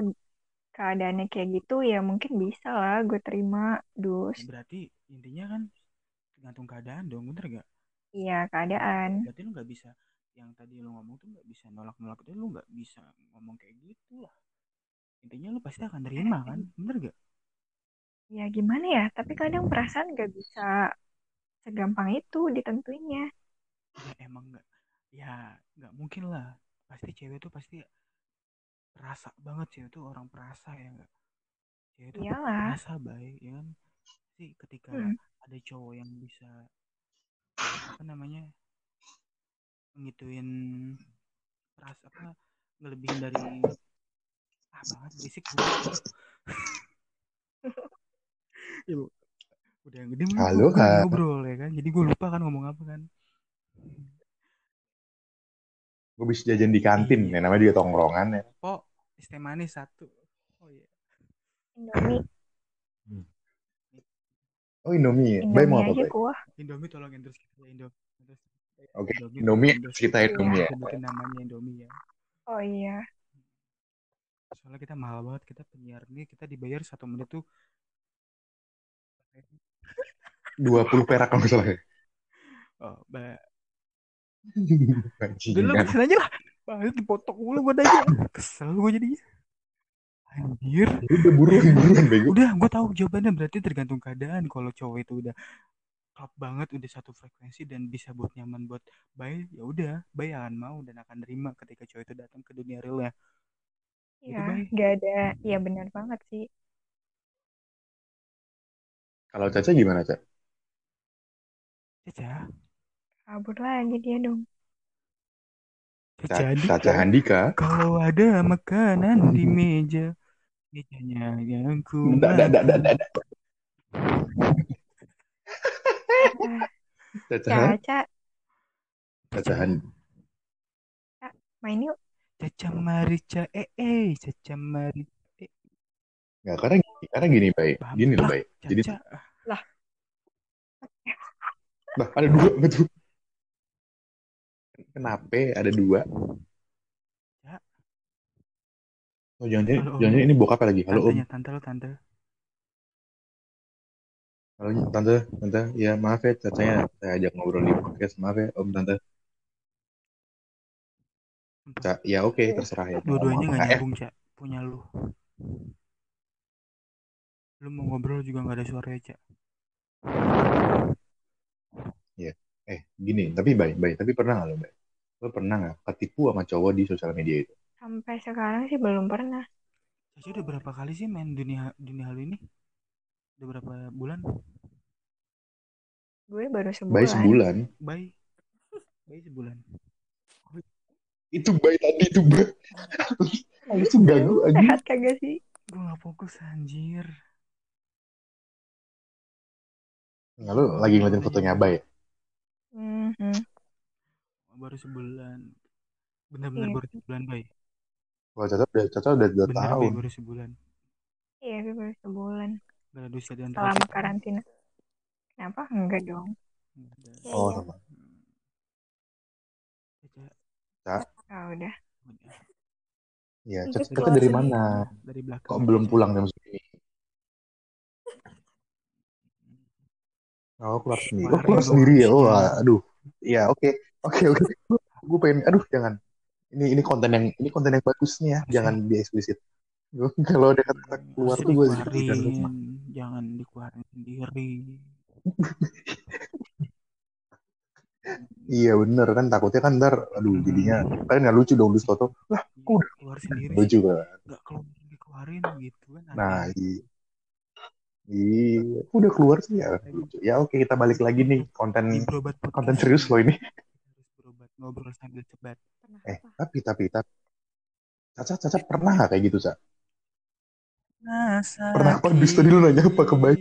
keadaannya kayak gitu ya mungkin bisa lah gue terima, Dus. Berarti intinya kan tergantung keadaan dong, bener gak? Iya, keadaan. Berarti lu gak bisa, yang tadi lu ngomong tuh gak bisa nolak-nolak, itu lu gak bisa ngomong kayak gitu lah. Intinya lu pasti akan terima kan, bener gak? Ya gimana ya, tapi kadang perasaan gak bisa segampang itu ditentuinnya. Ya emang gak, ya gak mungkin lah. Pasti cewek tuh pasti perasa banget, cewek tuh orang perasa ya gak? Cewek tuh perasa baik ya kan? Sih ketika ada cowok yang bisa apa namanya ngituin perasa apa ngelebihin dari banget berisik ya, Bu. Udah yang gede halo, ngobrol ya kan, jadi gue lupa kan ngomong apa kan. Gue bisa jajan di kantin, ya namanya juga tongkrongan ya. Pok, es teh manis satu. Oh iya. Indomie. Oh Indomie ya? Bay mau apa Bay? Indomie tolongin terus kita Indomie. Oke, Indomie terus kita Indomie ya. Sebutin namanya Indomie ya. Oh iya. Soalnya kita mahal banget, kita penyiar nih, kita dibayar 1 menit tuh 20 perak kalau misalnya. Oh, Bay. Dulu kesel aja lah, banget dipotong mulu gue aja, kesel gue jadinya. Anjir. Udah buruan bego. Udah, gue tahu jawabannya, berarti tergantung keadaan. Kalau cowok itu udah klop banget, udah satu frekuensi dan bisa buat nyaman buat Bay, ya udah, Bay akan mau dan akan terima ketika cowok itu datang ke dunia realnya. Ya, nggak ada, ya benar banget sih. Kalau Caca gimana Caca? Caca. Kabur lagi dia dong. Caca Handika. Kalau ada makanan di meja, mejanya yang ku. Caca Handika. Main yuk. Caca Marica, Caca Marica. Nggak, karena gini Bay, gini loh Bay. Jadi lah. Bah, ada dua betul. Kenapa ada dua? Ya. Oh jangan ini bokap lagi. Halo Om. Tante, ya maaf ya, Cacanya saya ajak ngobrol di podcast. Maaf ya Om Tante. Cak, ya oke, terserah ya. Dua-duanya nggak nyambung Cak, punya lu. Lu mau ngobrol juga nggak ada suaranya Cak. Ya. Gini, tapi Bay, tapi pernah nggak lo Bay? Lo pernah nggak ketipu sama cowok di sosial media itu? Sampai sekarang sih belum pernah. Caca udah berapa kali sih main dunia halu ini? Udah berapa bulan? Gue baru sebulan. Bay sebulan. Itu Bay tadi itu Bay. Langsung ganggu aja. Sehat kagak sih? Gue nggak fokus anjir. Nggak, lo lagi ngeliatin fotonya Bay ya? Baru sebulan. Benar-benar baru sebulan Bay. Wah, Caca udah 2 tahun. Baru sebulan. Iya, baru sebulan. Selama karantina. Kenapa? Enggak dong. Oh, sama. Caca. Udah. Iya, Caca dari mana? Dari belakang. Kok belum pulang jam segini? Oh, keluar sendiri ya. Oh, aduh. Ya, oke. Gue pengen, aduh jangan. Ini konten yang bagus nih ya. Jangan di eksplisit. Kalau ada kata keluar tuh gue jangan dikeluarin sendiri. Iya bener kan, takutnya kan ntar aduh jadinya kan nggak lucu dong, Toto. Lah, kok udah keluar sendiri. Lucu kan? Nggak dikeluarin gitu kan. Nah, iya. Iya, udah keluar sih ya. Ya oke, kita balik lagi nih konten serius loh ini. Berobat ngobrol sambil cebat. Tapi Caca pernah nggak kayak gitu Caca? Nah, pernah apa? Bis tadi lu nanya apa kebaik?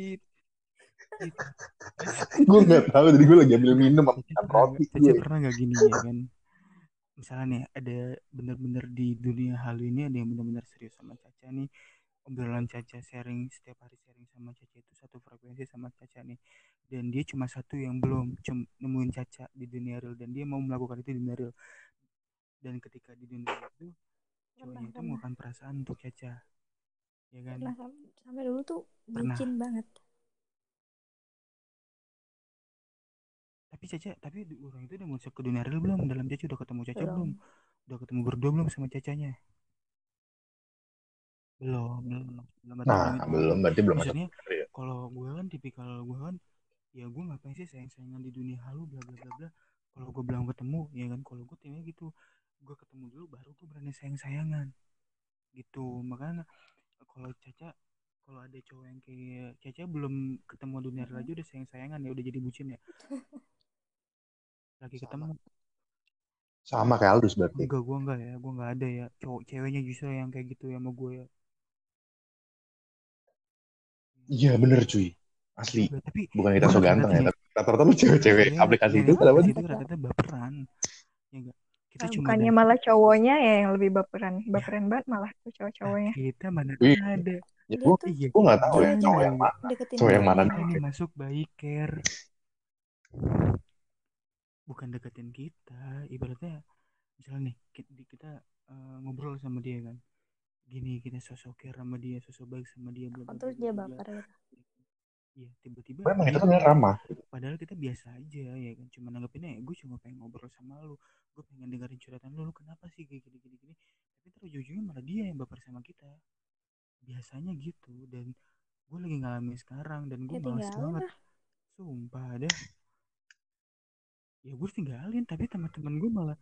Gue nggak tahu, jadi gue lagi ambil minum makan roti. Caca pernah nggak gini ya kan? Misalnya nih ada bener-bener di dunia hal ini ada yang bener-bener serius sama Caca nih. Obrolan Caca sharing setiap hari sharing sama Caca itu satu frekuensi sama Caca nih, dan dia cuma satu yang belum nemuin Caca di dunia real dan dia mau melakukan itu di dunia real, dan ketika di dunia real itu cowoknya itu melakukan perasaan untuk Caca, ya kan? Nah, sampai dulu tuh bucin banget. Tapi Caca, tapi orang itu udah masuk ke dunia real belum? Dalam Caca udah ketemu Caca belum? Udah ketemu berdua belum sama Cacanya? Belum. Nah, belum, berarti belum. Maksudnya, kalau gue kan tipikal gue kan, ya gue ngapain sih sayang-sayangan di dunia halu bla bla bla bla. Kalau gue belum ketemu, ya kan, kalau gue timnya gitu, gue ketemu dulu baru gue berani sayang-sayangan gitu. Makanya kalau Caca, kalau ada cowok yang kayak Caca belum ketemu dunia real aja udah sayang-sayangan, ya udah jadi bucin ya. Lagi ketemu sama kayak Aldus berarti. Enggak, gue enggak ya, gue enggak ada ya cowok ceweknya justru yang kayak gitu ya sama gue ya. Iya bener cuy, asli. Tapi, bukan kita so ganteng ya, rata-rata cewek-cewek ya, aplikasi ya, itu kenapa sih? Rata-rata baperan. Ya enggak. Kita nah, bukannya ada, malah cowoknya ya yang lebih baperan. Baperan ya, banget malah tuh cowok-cowoknya. Nah, kita mana ada. Ya, gue enggak tahu ya cowok yang mana. Cowok yang mana nih masuk bayi care. Bukan deketin kita, ibaratnya misalnya nih kita ngobrol sama dia kan. Gini kita sosok care sama dia, sosok baik sama dia. Terus dia baper. Iya, tiba-tiba. Memang itu kan ramah. Padahal kita biasa aja ya kan, cuma nanggepinnya ya, gue cuma pengen ngobrol sama lu. Gue pengen dengerin curhatan lu, kenapa sih kayak gini. Tapi terus ujung-ujungnya malah dia yang baper sama kita. Biasanya gitu, dan gue lagi ngalamin sekarang dan gue males banget. Sumpah deh. Ya gue tinggalin, tapi teman-teman gue malah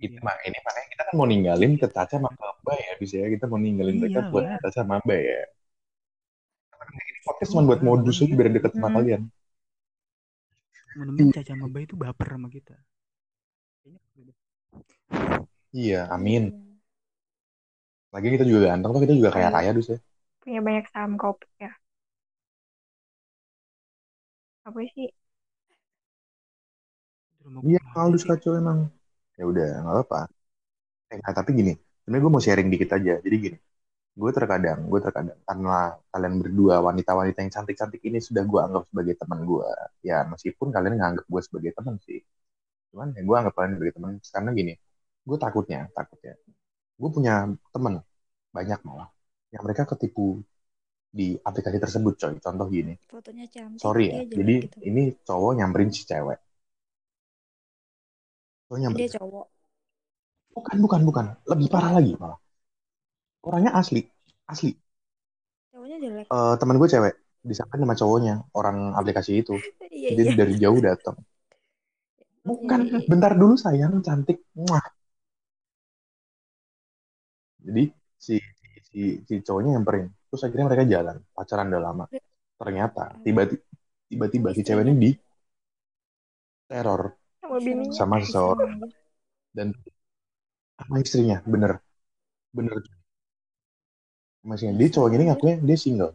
gitu ya. Mak, ini makanya kita kan mau ninggalin ke Caca sama Bay ya, bisa ya kita mau ninggalin mereka buat Caca sama Bay ya. Podcast cuma buat modus aja biar deket sama kalian. Menemuin Caca Mamba itu baper sama kita. Iya, amin. Lagi kita juga ganteng tuh, kita juga kaya raya dus ya. Punya banyak saham kopi ya. Apa sih? Iya, Aldus kacau emang. Ya udah, nggak apa-apa. Tapi gini, sebenarnya gue mau sharing dikit aja. Jadi gini. Gue terkadang karena kalian berdua wanita-wanita yang cantik-cantik ini sudah gue anggap sebagai teman gue. Ya meskipun kalian nganggap gue sebagai teman sih, cuman ya gue anggap kalian sebagai teman karena gini, gue takutnya, gue punya teman banyak malah yang mereka ketipu di aplikasi tersebut coy. Contoh gini, fotonya cantik, sorry ya, jadi gitu. Ini cowok nyamperin si cewek. Dia cowok. Bukan, lebih parah lagi malah. Orangnya asli. Cowoknya jelek. Temen gue cewek, disangkain sama cowoknya orang aplikasi itu. Jadi dari jauh datang. Bukan, bentar dulu sayang, cantik. Muah. Jadi si cowoknya nyamperin. Terus akhirnya mereka jalan, pacaran udah lama. Ternyata tiba-tiba si cewek ini di teror sama seseorang dan sama istrinya, bener. Masih dia cowok ini ngakunya dia single.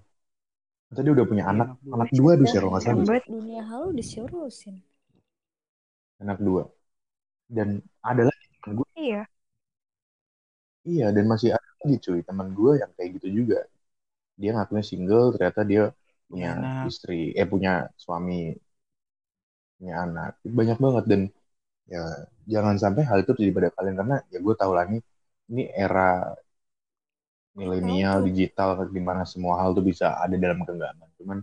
Tadi udah punya anak 2 dus ya kalau enggak salah. Buat dunia halu disiurusin. Anak 2. Dan ada lagi teman gue. Iya, dan masih ada lagi cuy teman gue yang kayak gitu juga. Dia ngakunya single, ternyata dia punya istri, punya suami, punya anak. Banyak banget dan ya jangan sampai hal itu terjadi pada kalian karena ya gue tahu lah ini era milenial, digital, dimana semua hal tuh bisa ada dalam genggaman. Cuman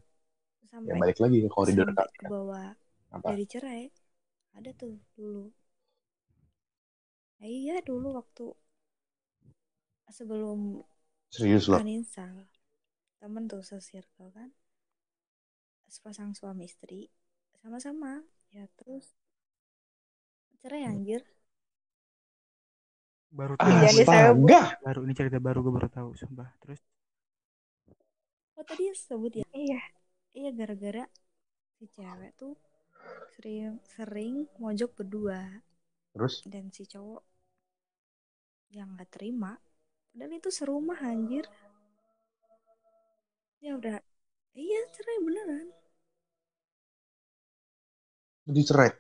sampai, ya balik lagi ke koridor kalian. Bawa dari cerai, ada tuh dulu. Iya dulu waktu sebelum serius lah. Insal, temen tuh se-circle kan, sepasang suami istri, sama-sama, ya terus cerai anjir. Baru tahu. Baru ini cerita baru gue baru tahu sumpah. Terus oh tadi sebut ya. Iya gara-gara si cewek tuh sering mojok berdua. Terus dan si cowok yang enggak terima padahal itu serumah anjir. Ya udah. Iya cerai beneran. Jadi cerai.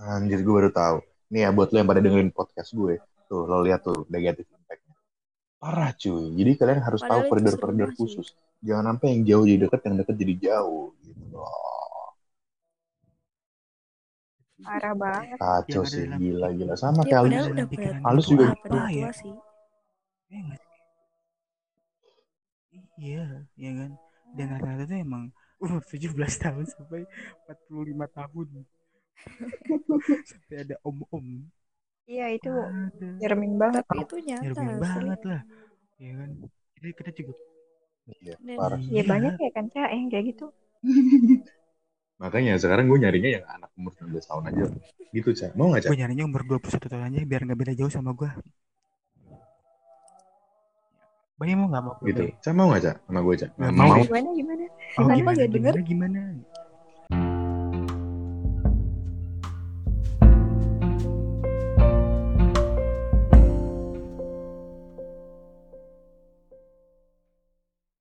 Anjir gue baru tahu. Nih ya buat lo yang pada dengerin podcast gue. Tuh lo lihat tuh negatif impact-nya. Parah cuy. Jadi kalian harus padahal tahu koridor-koridor khusus. Jangan sampai yang jauh jadi dekat, yang dekat jadi jauh gitu loh. Parah banget. Kacau sih, gila-gila. Sama ya, kayak Aldus juga ya. Iya, ya kan. Dan rata-rata tuh emang 17 tahun sampai 45 tahun. Sampai ada om-om. Iya, itu nyermin banget. Itu nyata. Nyermin banget lah. Iya kan. Kita juga. Iya, parah. Iya, banyak ya kan, Cak, yang kayak gitu. Makanya sekarang gue nyarinya yang anak umur 19 tahun aja. Gitu, Cak. Mau enggak, Cak? Gue nyarinya umur 21 tahun aja biar enggak beda jauh sama gue. Bayi mau enggak mau? Gitu. Cak, mau enggak, Cak? Sama gue, Cak. Mau. Gimana? Gimana? Oh, gimana? Gimana?